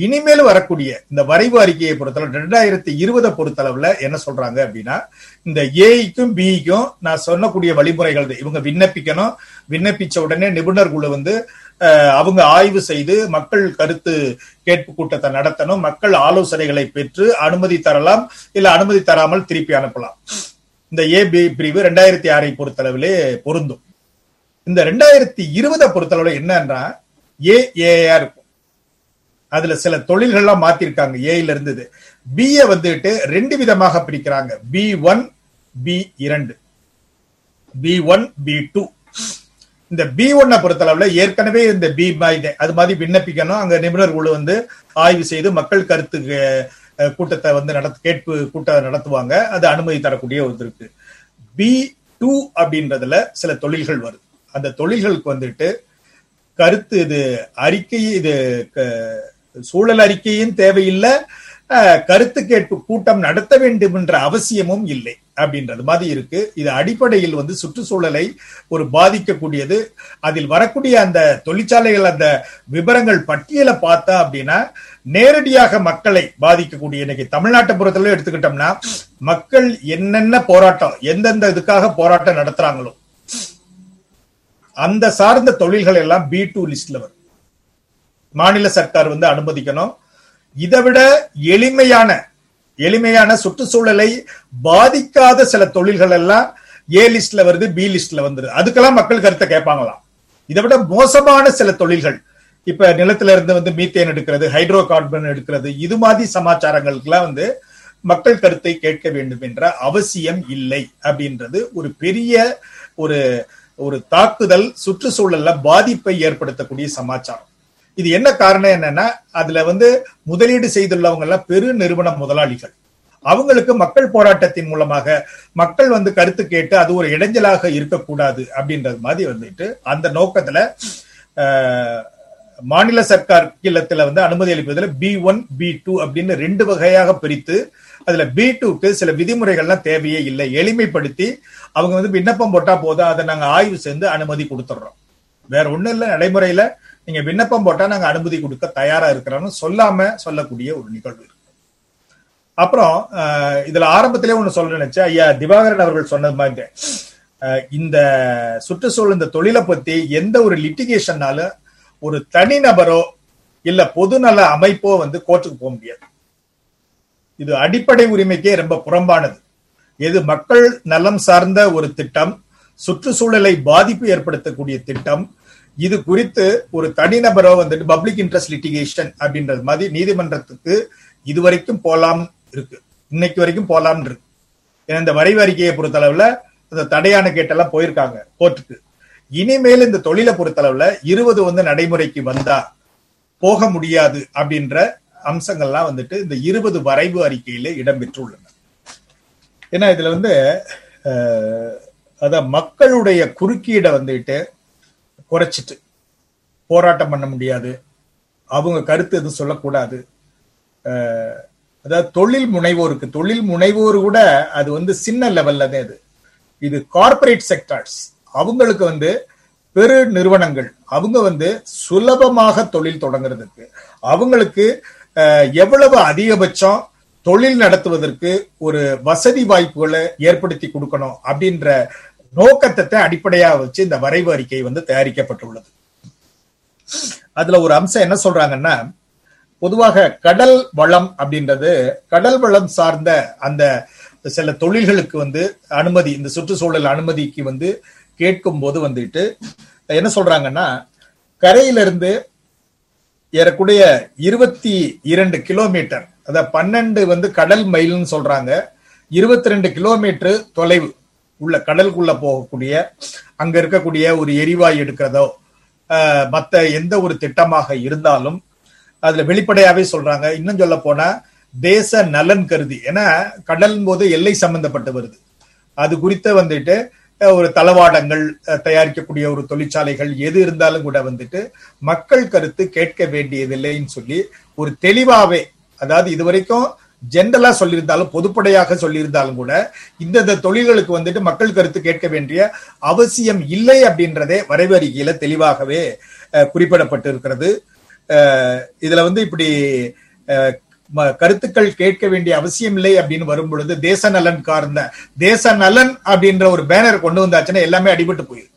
இனிமேல் வரக்கூடிய இந்த வரைவு அறிக்கையை பொறுத்தளவு 2020 பொறுத்தளவுல என்ன சொல்றாங்க அப்படின்னா, இந்த ஏக்கும் பிக்கும் நான் சொல்லக்கூடிய வழிமுறைகள் இவங்க விண்ணப்பிக்கணும். விண்ணப்பிச்ச உடனே நிபுணர் குழு வந்து அவங்க ஆய்வு செய்து மக்கள் கருத்து கேட்பு கூட்டத்தை நடத்தணும். மக்கள் ஆலோசனைகளை பெற்று அனுமதி தரலாம், இல்ல அனுமதி தராமல் திருப்பி அனுப்பலாம். இந்த ஏ பி பிரிவு 2006 பொறுத்தளவிலே பொருந்தும். இந்த 2020 பொறுத்தளவுல என்னன்னா, ஏஏஆர் இருக்கும். அதுல சில தொழில்கள்லாம் மாத்திருக்காங்க. ஏல இருந்தது பி வந்துட்டு 2 விதமாக பிரிக்கிறாங்க. B1, B2. இந்த B1 பொறுத்தளவுல ஏற்கனவே இந்த பி அது மாதிரி விண்ணப்பிக்கணும். அங்க நிபுணர் குழு வந்து ஆய்வு செய்து மக்கள் கருத்து கூட்டத்தை வந்து கேட்பு கூட்டம் நடத்துவாங்க. அது அனுமதி தரக்கூடிய ஒரு இருக்கு. B2 அப்படின்றதுல சில தொழில்கள் வருது. அந்த தொழில்களுக்கு வந்துட்டு கருத்து இது அறிக்கை, இது சூழல் அறிக்கையும் தேவையில்லை, கருத்து கேட்பு கூட்டம் நடத்த வேண்டும் என்ற அவசியமும் இல்லை அப்படின்றது மாதிரி இருக்கு. இது அடிப்படையில் வந்து சுற்றுச்சூழலை ஒரு பாதிக்கக்கூடியது. அதில் வரக்கூடிய அந்த தொழிற்சாலைகள் அந்த விவரங்கள் பட்டியலை பார்த்தா அப்படின்னா நேரடியாக மக்களை பாதிக்கக்கூடிய, இன்னைக்கு தமிழ்நாட்டை புறத்துல எடுத்துக்கிட்டோம்னா மக்கள் என்னென்ன போராட்டம் எந்தெந்த இதுக்காக போராட்டம் நடத்துறாங்களோ அந்த சார்ந்த தொழில்கள் எல்லாம் B2 லிஸ்ட்ல வரும். மாநில சர்க்கார் வந்து அனுமதிக்கணும். இதை விட எளிமையான சுற்றுச்சூழலை பாதிக்காத சில தொழில்கள் எல்லாம் ஏ லிஸ்ட்ல வருது, பி லிஸ்ட்ல வந்துருது, அதுக்கெல்லாம் மக்கள் கருத்தை கேட்பாங்களாம். இதை விட மோசமான சில தொழில்கள், இப்ப நிலத்துல இருந்து வந்து மீத்தேன் எடுக்கிறது, ஹைட்ரோ கார்பன் எடுக்கிறது, இது மாதிரி சமாச்சாரங்களுக்கு எல்லாம் வந்து மக்கள் கருத்தை கேட்க வேண்டும் என்ற அவசியம் இல்லை அப்படின்றது ஒரு பெரிய ஒரு ஒரு தாக்குதல், சுற்றுச்சூழல்ல பாதிப்பை ஏற்படுத்தக்கூடிய சமாச்சாரம். இது என்ன காரணம் என்னன்னா, அதுல வந்து முதலீடு செய்துள்ளவங்க எல்லாம் பெரு நிறுவன முதலாளிகள். அவங்களுக்கு மக்கள் போராட்டத்தின் மூலமாக மக்கள் வந்து கருத்து கேட்டு அது ஒரு இடைஞ்சலாக இருக்கக்கூடாது அப்படின்றது மாதிரி வந்துட்டு, அந்த நோக்கத்துல மாநில சர்க்கார் கிளத்துல வந்து அனுமதி அளிப்பதில் B1, B2 அப்படின்னு ரெண்டு வகையாக பிரித்து, அதுல B2க்கு சில விதிமுறைகள்லாம் தேவையே இல்லை, எளிமைப்படுத்தி அவங்க வந்து விண்ணப்பம் போட்டா போதும், அதை நாங்க ஆய்வு செய்து அனுமதி கொடுத்துடுறோம், வேற ஒண்ணும் இல்லை, நடைமுறையில நீங்க விண்ணப்பம் போட்டா நாங்க அனுமதி கொடுக்க தயாரா இருக்கிறோம்னு சொல்லாம சொல்லக்கூடிய ஒரு நிகழ்வு. அப்புறம் இதுல ஆரம்பத்திலே ஒண்ணு சொல்ல நினைச்சு ஐயா திவாகரன் அவர்கள் சொன்னது மாதிரி, இந்த சுற்றுச்சூழல் இந்த தொழிலை பத்தி எந்த ஒரு லிட்டிகேஷன்னாலும் ஒரு தனிநபரோ இல்ல பொதுநல அமைப்போ வந்து கோர்ட்டுக்கு போக முடியாது. இது அடிப்படை உரிமைக்கே ரொம்ப புறம்பானது. எது மக்கள் நலம் சார்ந்த ஒரு திட்டம், சுற்றுச்சூழலை பாதிப்பு ஏற்படுத்தக்கூடிய திட்டம், இது குறித்து ஒரு தனிநபரோ வந்துட்டு பப்ளிக் இன்ட்ரெஸ்ட் லிட்டிகேஷன் அப்படின்றது மாதிரி நீதிமன்றத்துக்கு இதுவரைக்கும் போலாம் இருக்கு, இன்னைக்கு வரைக்கும் போலாம் இருக்கு. ஏன்னா இந்த வரைவு அறிக்கையை பொறுத்தளவுல அந்த தடையான கேட்டெல்லாம் போயிருக்காங்க கோர்ட்டுக்கு. இனிமேல் இந்த தொழிலை பொறுத்தளவுல 20 வந்து நடைமுறைக்கு வந்தா போக முடியாது அப்படின்ற அம்சங்கள்லாம் வந்துட்டு இந்த 20 வரைவு அறிக்கையில இடம்பெற்றுள்ளன. ஏன்னா இதுல வந்து அத மக்களுடைய குறுக்கீடை வந்துட்டு குறைச்சிட்டு போராட்டம் பண்ண முடியாது, அவங்க கருத்து எதுவும் சொல்லக்கூடாது. அதாவது தொழில் முனைவோருக்கு, தொழில் முனைவோர் கூட அது வந்து சின்ன லெவல்ல தான், இது கார்பரேட் செக்டர்ஸ், அவங்களுக்கு வந்து பெரு நிறுவனங்கள் அவங்க வந்து சுலபமாக தொழில் தொடங்குறதுக்கு அவங்களுக்கு எவ்வளவு அதிகபட்சம் தொழில் நடத்துவதற்கு ஒரு வசதி வாய்ப்புகளை ஏற்படுத்தி கொடுக்கணும் அப்படின்ற நோக்கத்தை அடிப்படையாக வச்சு இந்த வரைவு அறிக்கை வந்து தயாரிக்கப்பட்டுள்ளது. அதுல ஒரு அம்சம் என்ன சொல்றாங்கன்னா, பொதுவாக கடல் வளம் அப்படின்றது, கடல் வளம் சார்ந்த அந்த சில தொழில்களுக்கு வந்து அனுமதி, இந்த சுற்றுச்சூழல் அனுமதிக்கு வந்து கேட்கும் போது வந்துட்டு என்ன சொல்றாங்கன்னா, கரையிலிருந்து ஏறக்கூடிய 22 கிலோமீட்டர், அதாவது 12 வந்து கடல் மைல்னு சொல்றாங்க, 22 கிலோமீட்டர் தொலைவு உள்ள கடலுக்குள்ள போகக்கூடிய அங்க இருக்கக்கூடிய ஒரு எரிவாயு எடுக்கிறதோ மற்ற எந்த ஒரு திட்டமாக இருந்தாலும் அதுல வெளிப்படையாவே சொல்றாங்க. இன்னும் சொல்ல போனா தேச நலன் கருதி, ஏன்னா கடல் போது எல்லை சம்பந்தப்பட்டு வருது, அது குறித்த வந்துட்டு ஒரு தளவாடங்கள் தயாரிக்கக்கூடிய ஒரு தொழிற்சாலைகள் எது இருந்தாலும் கூட வந்துட்டு மக்கள் கருத்து கேட்க வேண்டியதில்லைன்னு சொல்லி ஒரு தெளிவாவே, அதாவது இதுவரைக்கும் ஜெனரலா சொல்லியிருந்தாலும் பொதுப்படையாக சொல்லியிருந்தாலும் கூட இந்த தொழில்களுக்கு வந்துட்டு மக்கள் கருத்து கேட்க வேண்டிய அவசியம் இல்லை அப்படின்றதே வரைவு அறிக்கையில தெளிவாகவே குறிப்பிடப்பட்டு இருக்கிறது. இதுல வந்து இப்படி கருத்துக்கள் கேட்க வேண்டிய அவசியம் இல்லை அப்படின்னு வரும் பொழுது தேச நலன் கார்ந்த, தேச நலன் அப்படின்ற ஒரு பேனர் கொண்டு வந்தாச்சுன்னா எல்லாமே அடிபட்டு போயிடும்.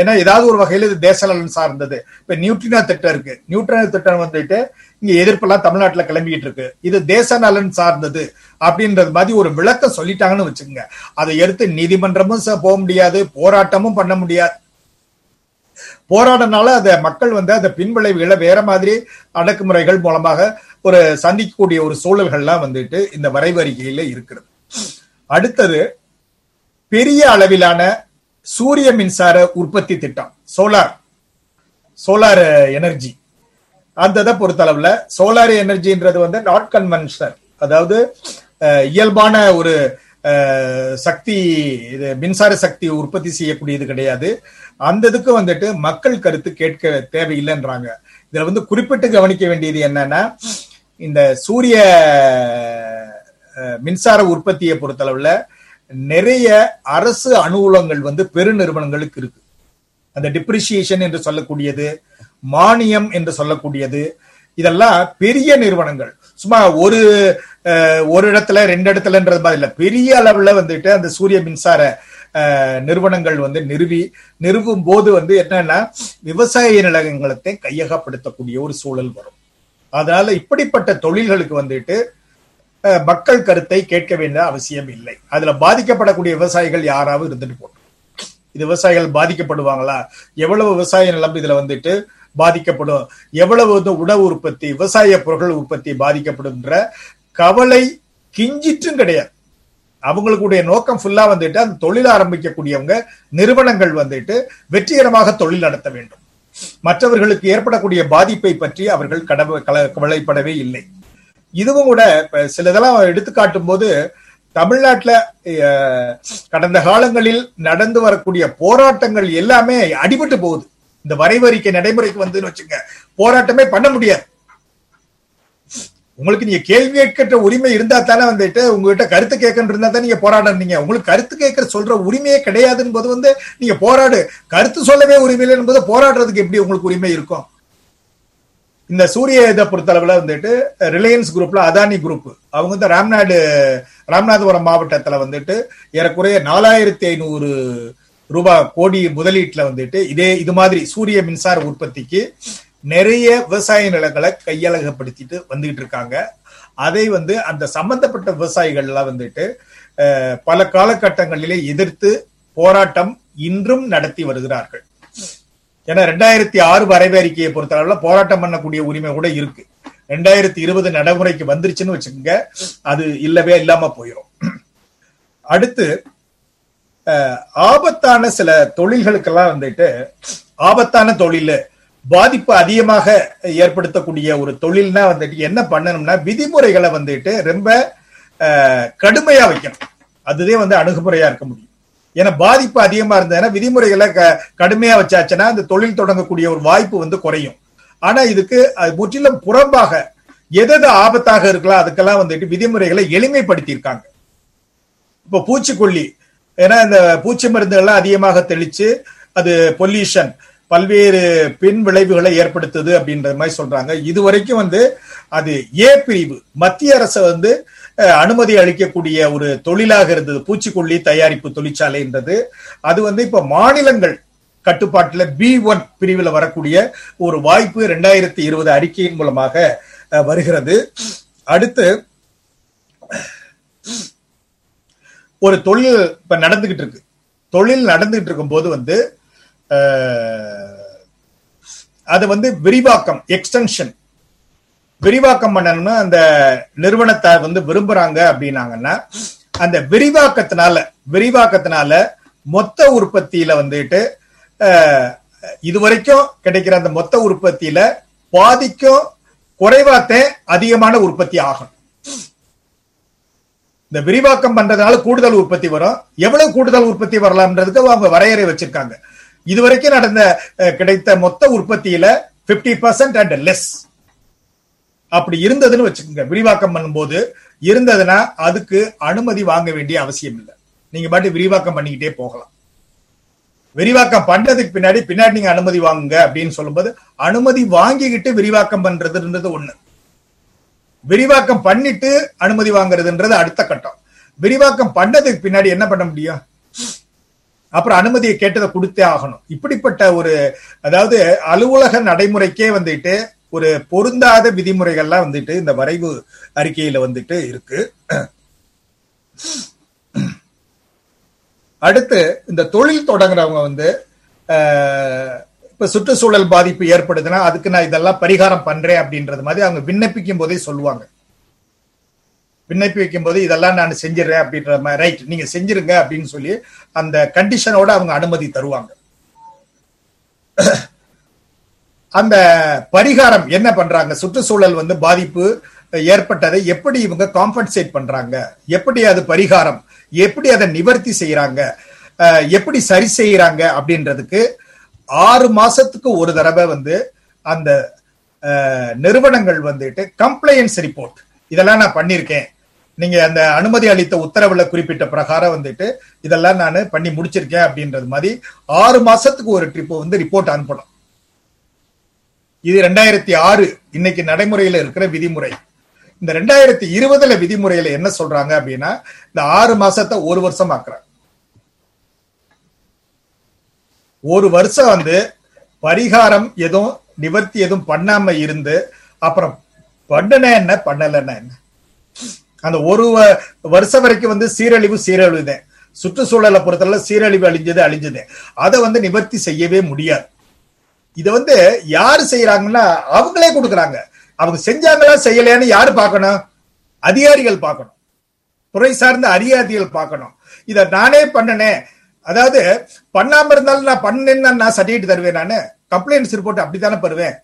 ஏன்னா ஏதாவது ஒரு வகையில இது தேச நலன் சார்ந்தது. இப்ப நியூட்ரினா திட்டம் இருக்கு, நியூட்ரினா திட்டம் வந்துட்டு இங்க எதிர்ப்பெல்லாம் தமிழ்நாட்டுல கிளம்பிக்கிட்டு இருக்கு, இது தேச நலன் சார்ந்தது அப்படின்றது மாதிரி ஒரு விளக்கம் சொல்லிட்டாங்கன்னு வச்சுக்கோங்க, அதை எடுத்து நீதிமன்றமும் போக முடியாது, போராட்டமும் பண்ண முடியாது. போராடனால அதை மக்கள் வந்து அந்த பின்விளைவுகளை வேற மாதிரி அடக்குமுறைகள் மூலமாக ஒரு சந்திக்கக்கூடிய ஒரு சூழல்கள்லாம் வந்துட்டு இந்த வரைவு அறிக்கையில இருக்கிறது. அடுத்தது பெரிய அளவிலான சூரிய மின்சார உற்பத்தி திட்டம், சோலார் எனர்ஜி. அந்த பொறுத்தளவுல சோலார் எனர்ஜின்றது வந்து நாட் கன்வென்ஷனல், அதாவது இயல்பான ஒரு சக்தி, இது மின்சார சக்தி உற்பத்தி செய்யக்கூடியது கிடையாது. அந்த இதுக்கு வந்துட்டு மக்கள் கருத்து கேட்க தேவையில்லைன்றாங்க. இதுல வந்து குறிப்பிட்டு கவனிக்க வேண்டியது என்னன்னா, இந்த சூரிய மின்சார உற்பத்தியை பொறுத்தளவுல நிறைய அரசு அனுகூலங்கள் வந்து பெருநிறுவனங்களுக்கு இருக்கு. அந்த டிப்ரிசியேஷன் என்று சொல்லக்கூடியது, மானியம் என்று சொல்லக்கூடியது, இதெல்லாம் பெரிய நிறுவனங்கள், சும்மா ஒரு இடத்துல ரெண்டு இடத்துலன்றது மாதிரி இல்ல, பெரிய அளவுல வந்துட்டு அந்த சூரிய மின்சார நிறுவனங்கள் வந்து நிறுவும் போது வந்து என்னன்னா விவசாய நிலங்களை கையகப்படுத்தக்கூடிய ஒரு சூழல் வரும். அதனால இப்படிப்பட்ட தொழில்களுக்கு வந்துட்டு மக்கள் கருத்தை கேட்க வேண்டிய அவசியம் இல்லை. அதுல பாதிக்கப்படக்கூடிய விவசாயிகள் யாராவது இருந்துட்டு போட்டோம், இது விவசாயிகள் பாதிக்கப்படுவாங்களா, எவ்வளவு விவசாய நிலம் இதுல வந்துட்டு பாதிக்கப்படும், எவ்வளவு உணவு உற்பத்தி விவசாய பொருள் உற்பத்தி பாதிக்கப்படும்ன்ற கவலை கிஞ்சிற்றும் கிடையாது. அவங்களுடைய நோக்கம் ஃபுல்லா வந்துட்டு அந்த தொழில் ஆரம்பிக்கக்கூடியவங்க நிறுவனங்கள் வந்துட்டு வெற்றிகரமாக தொழில் நடத்த வேண்டும், மற்றவர்களுக்கு ஏற்படக்கூடிய பாதிப்பை பற்றி அவர்கள் கவலைப்படவே இல்லை. இதுவும் கூட சில இதெல்லாம் எடுத்துக்காட்டும் போது தமிழ்நாட்டில் கடந்த காலங்களில் நடந்து வரக்கூடிய போராட்டங்கள் எல்லாமே அடிபட்டு போகுது. இந்த வரைவறிக்கை நடைமுறைக்கு வந்து வச்சுங்க போராட்டமே பண்ண முடியாது. உங்களுக்கு நீங்க கேள்வி கேட்கிற உரிமை இருந்தா தானே வந்துட்டு உங்ககிட்ட கருத்து கேட்கணும் இருந்தா தான் நீங்க போராடுறீங்க. உங்களுக்கு கருத்து கேட்கிற சொல்ற உரிமையே கிடையாதுன்னு போது வந்து நீங்க போராடு, கருத்து சொல்லவே உரிமை இல்லை என்பது போராடுறதுக்கு எப்படி உங்களுக்கு உரிமை இருக்கும்? இந்த சூரிய இதை பொறுத்தளவுல வந்துட்டு ரிலையன்ஸ் குரூப்ல அதானி குரூப் அவங்க வந்து ராமநாதபுரம் மாவட்டத்துல வந்துட்டு ஏறக்குறைய 4500 கோடி முதலீட்டுல வந்துட்டு இது மாதிரி சூரிய மின்சார உற்பத்திக்கு நிறைய விவசாய நிலங்களை கையகப்படுத்திட்டு வந்துகிட்டு இருக்காங்க. அதை வந்து அந்த சம்பந்தப்பட்ட விவசாயிகள்லாம் வந்துட்டு பல காலகட்டங்களிலே எதிர்த்து போராட்டம் இன்றும் நடத்தி வருகிறார்கள். ஏன்னா 2006 வரைவு அறிக்கையை பொறுத்தளவுல போராட்டம் பண்ணக்கூடிய உரிமை கூட இருக்கு. 2020 நடைமுறைக்கு வந்துருச்சுன்னு வச்சுக்கோங்க, அது இல்லவே இல்லாம போயிடும். அடுத்து ஆபத்தான சில தொழில்களுக்கெல்லாம் வந்துட்டு ஆபத்தான தொழில் பாதிப்பு அதிகமாக ஏற்படுத்தக்கூடிய ஒரு தொழில்னா வந்துட்டு என்ன பண்ணணும்னா விதிமுறைகளை வந்துட்டு ரொம்ப கடுமையா வைக்கணும். அதுவே வந்து அணுகுமுறையா இருக்க முடியும். ஏன்னா பாதிப்பு அதிகமா இருந்ததுன்னா விதிமுறைகளை கடுமையா வச்சாச்சுன்னா இந்த தொழில் தொடங்கக்கூடிய ஒரு வாய்ப்பு வந்து குறையும். ஆனா இதுக்கு முற்றிலும் புறம்பாக எதது ஆபத்தாக இருக்கலாம் அதுக்கெல்லாம் வந்துட்டு விதிமுறைகளை எளிமைப்படுத்தி இருக்காங்க. இப்போ பூச்சிக்கொல்லி, ஏன்னா இந்த பூச்சி மருந்துகள்லாம் அதிகமாக தெளிச்சு அது பொல்யூஷன் பல்வேறு பின் விளைவுகளை ஏற்படுத்துது அப்படின்ற மாதிரி சொல்றாங்க. இதுவரைக்கும் வந்து அது ஏ பிரிவு மத்திய அரசு வந்து அனுமதி அளிக்கக்கூடிய ஒரு தொழிலாக இருந்தது பூச்சிக்கொல்லி தயாரிப்பு தொழிற்சாலைன்றது. அது வந்து இப்ப மாநிலங்கள் கட்டுப்பாட்டுல B1 பிரிவில் வரக்கூடிய ஒரு வாய்ப்பு 2020 அறிக்கையின் மூலமாக வருகிறது. அடுத்து ஒரு தொழில் இப்ப நடந்துகிட்டு இருக்கு, தொழில் நடந்துகிட்டு இருக்கும் போது வந்து அது வந்து விரிவாக்கம் எக்ஸ்டென்ஷன் விரிவாக்கம் பண்ணணும்னா அந்த நிறுவனத்தை வந்து விரும்புறாங்க அப்படின்னாங்கன்னா அந்த விரிவாக்கத்தினால மொத்த உற்பத்தியில வந்துட்டு இதுவரைக்கும் கிடைக்கிற அந்த மொத்த உற்பத்தியில பாதிக்கும் குறைவாத்தே அதிகமான உற்பத்தி ஆகும். இந்த விரிவாக்கம் பண்றதுனால கூடுதல் உற்பத்தி வரும், எவ்வளவு கூடுதல் உற்பத்தி வரலாம்ன்றதுக்கு அவங்க வரையறை வச்சிருக்காங்க. இதுவரைக்கும் நடந்த கிடைத்த மொத்த உற்பத்தியில 50% அண்ட் லெஸ் அப்படி இருந்ததுன்னு வச்சுக்கோங்க. விரிவாக்கம் பண்ணும்போது இருந்ததுன்னா அதுக்கு அனுமதி வாங்க வேண்டிய அவசியம் இல்லை, நீங்க பாட்டு விரிவாக்கம் பண்ணிக்கிட்டே போகலாம். விரிவாக்கம் பண்றதுக்கு பின்னாடி நீங்க அனுமதி வாங்குங்க அப்படின்னு சொல்லும்போது அனுமதி வாங்கிக்கிட்டு விரிவாக்கம் பண்றதுன்றது ஒண்ணு, விரிவாக்கம் பண்ணிட்டு அனுமதி வாங்குறதுன்றது அடுத்த கட்டம். விரிவாக்கம் பண்ணதுக்கு பின்னாடி என்ன பண்ண முடியும்? அப்புறம் அனுமதியை கேட்டதை கொடுத்தே ஆகணும். இப்படிப்பட்ட ஒரு அதாவது அலுவலக நடைமுறைக்கே வந்துட்டு ஒரு பொருந்தாத விதிமுறைகள்லாம் வந்துட்டு இந்த வரைவு அறிக்கையில வந்துட்டு இருக்கு. அடுத்து இந்த தொழில் தொடங்குறவங்க வந்து இப்ப சுற்றுச்சூழல் பாதிப்பு ஏற்படுதுன்னா அதுக்கு நான் இதெல்லாம் பரிகாரம் பண்றேன் அப்படின்றது மாதிரி அவங்க விண்ணப்பிக்கும் போதே சொல்லுவாங்க. விண்ணப்பிக்கும் போது இதெல்லாம் நான் செஞ்சிடறேன் அப்படின்ற மாதிரி ரைட் நீங்க செஞ்சிருங்க அப்படின்னு சொல்லி அந்த கண்டிஷனோட அவங்க அனுமதி தருவாங்க. அந்த பரிகாரம் என்ன பண்றாங்க, சுற்றுச்சூழல் வந்து பாதிப்பு ஏற்பட்டதை எப்படி இவங்க காம்பன்சேட் பண்றாங்க, எப்படி அது பரிகாரம், எப்படி அதை நிவர்த்தி செய்யறாங்க, எப்படி சரி செய்யறாங்க அப்படின்றதுக்கு 6 மாசத்துக்கு ஒரு தடவை வந்து அந்த நிறுவனங்கள் வந்துட்டு கம்ப்ளைன்ஸ் ரிப்போர்ட் இதெல்லாம் நான் பண்ணியிருக்கேன், நீங்க அந்த அனுமதி அளித்த உத்தரவுல குறிப்பிட்ட பிரகாரம் வந்துட்டு இதெல்லாம் நான் பண்ணி முடிச்சிருக்கேன் அப்படின்றது மாதிரி 6 மாசத்துக்கு ஒரு ட்ரிப் வந்து ரிப்போர்ட் அனுப்பணும். இது 2006 இன்னைக்கு நடைமுறையில இருக்கிற விதிமுறை. இந்த 2020 விதிமுறையில என்ன சொல்றாங்க அப்படின்னா இந்த 6 மாசத்தை ஒரு வருஷம் ஆக்குறாங்க. ஒரு வருஷம் வந்து பரிகாரம் எதுவும் நிவர்த்தி எதுவும் பண்ணாம இருந்து அப்புறம் பண்ணனா என்ன பண்ணலன்னா என்ன அந்த ஒரு வருஷம் வரைக்கும் வந்து சீரழிவு தான். சுற்றுச்சூழலை பொறுத்தவரை சீரழிவு அழிஞ்சது. அதை வந்து நிவர்த்தி செய்யவே முடியாது. இதை வந்து யாரு செய்யறாங்கன்னா அவங்களே கொடுக்குறாங்க. அவங்க செஞ்சாங்களா செய்யலையான்னு யாரு பார்க்கணும்? அதிகாரிகள் பார்க்கணும், துறை சார்ந்த அதிகாரிகள் பார்க்கணும். இதை நானே பண்ணினேன், அதாவது பண்ணாம இருந்தாலும் நான் பண்ணேன்னு நான் சர்டிஃபிகேட் தருவேன், நான் கம்ப்ளைண்ட்ஸ் ரிப்போர்ட் அப்படித்தானே பெறுவேன்.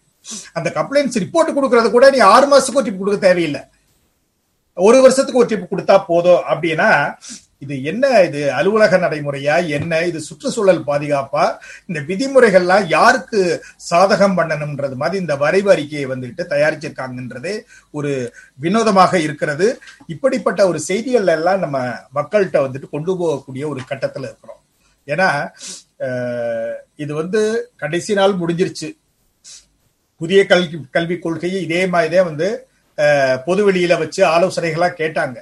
அந்த கம்ப்ளைண்ட்ஸ் ரிப்போர்ட் கொடுக்கறது கூட நீ 6 மாசத்துக்கு டிப் கொடுக்க தேவையில்லை, ஒரு வருஷத்துக்கு ஒரு டிப் கொடுத்தா போதும். அப்படின்னா இது என்ன? இது அலுவலக நடைமுறையா என்ன? இது சுற்றுச்சூழல் பாதுகாப்பா? இந்த விதிமுறைகள்லாம் யாருக்கு சாதகம் பண்ணணும்ன்றது மாதிரி இந்த வரைவு அறிக்கையை வந்துட்டு தயாரிச்சிருக்காங்கன்றதே ஒரு வினோதமாக இருக்கிறது. இப்படிப்பட்ட ஒரு செய்திகள் எல்லாம் நம்ம மக்கள்கிட்ட வந்துட்டு கொண்டு போகக்கூடிய ஒரு கட்டத்துல இருக்கிறோம். ஏன்னா இது வந்து கடைசி நாள் முடிஞ்சிருச்சு. புதிய கல்விக் கொள்கையை இதே மாதிரியே வந்து பொதுவெளியில வச்சு ஆலோசனைகளா கேட்டாங்க.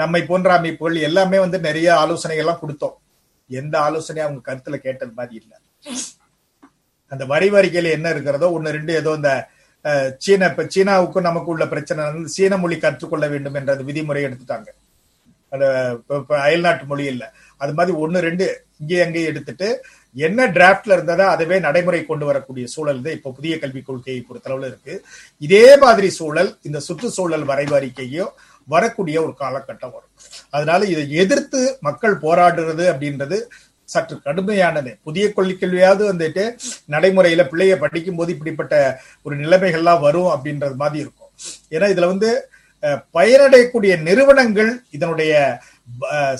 நம்மை போன்ற அமைப்புகள் எல்லாமே வந்து நிறைய ஆலோசனைகள்லாம் கொடுத்தோம். எந்த ஆலோசனையும் அவங்க கருத்துல கேட்டது மாதிரி இல்லை. அந்த வரிக்கையில என்ன இருக்கிறதோ 1-2 ஏதோ இந்த சீனாவுக்கும் நமக்கு உள்ள பிரச்சனை, சீன மொழி கற்றுக்கொள்ள வேண்டும் என்ற விதிமுறை எடுத்துட்டாங்க. அந்த அயல்நாட்டு மொழி இல்லை, அது மாதிரி 1-2 இங்கே அங்கேயே எடுத்துட்டு என்ன டிராப்ட்ல இருந்ததா அதுவே நடைமுறை கொண்டு வரக்கூடிய சூழல் தான் இப்போ புதிய கல்விக் கொள்கையை பொறுத்தளவுல இருக்கு. இதே மாதிரி சூழல் இந்த சுற்றுச்சூழல் வரைவு அறிக்கையோ வரக்கூடிய ஒரு காலகட்டம் வரும். அதனால இதை எதிர்த்து மக்கள் போராடுறது அப்படின்றது சற்று கடுமையானது. புதிய கொள்கையாவது வந்துட்டு நடைமுறையில பிள்ளைய படிக்கும் போது இப்படிப்பட்ட ஒரு நிலைமைகள்லாம் வரும் அப்படின்றது மாதிரி இருக்கும். ஏன்னா இதுல வந்து பயனடையக்கூடிய நிறுவனங்கள் இதனுடைய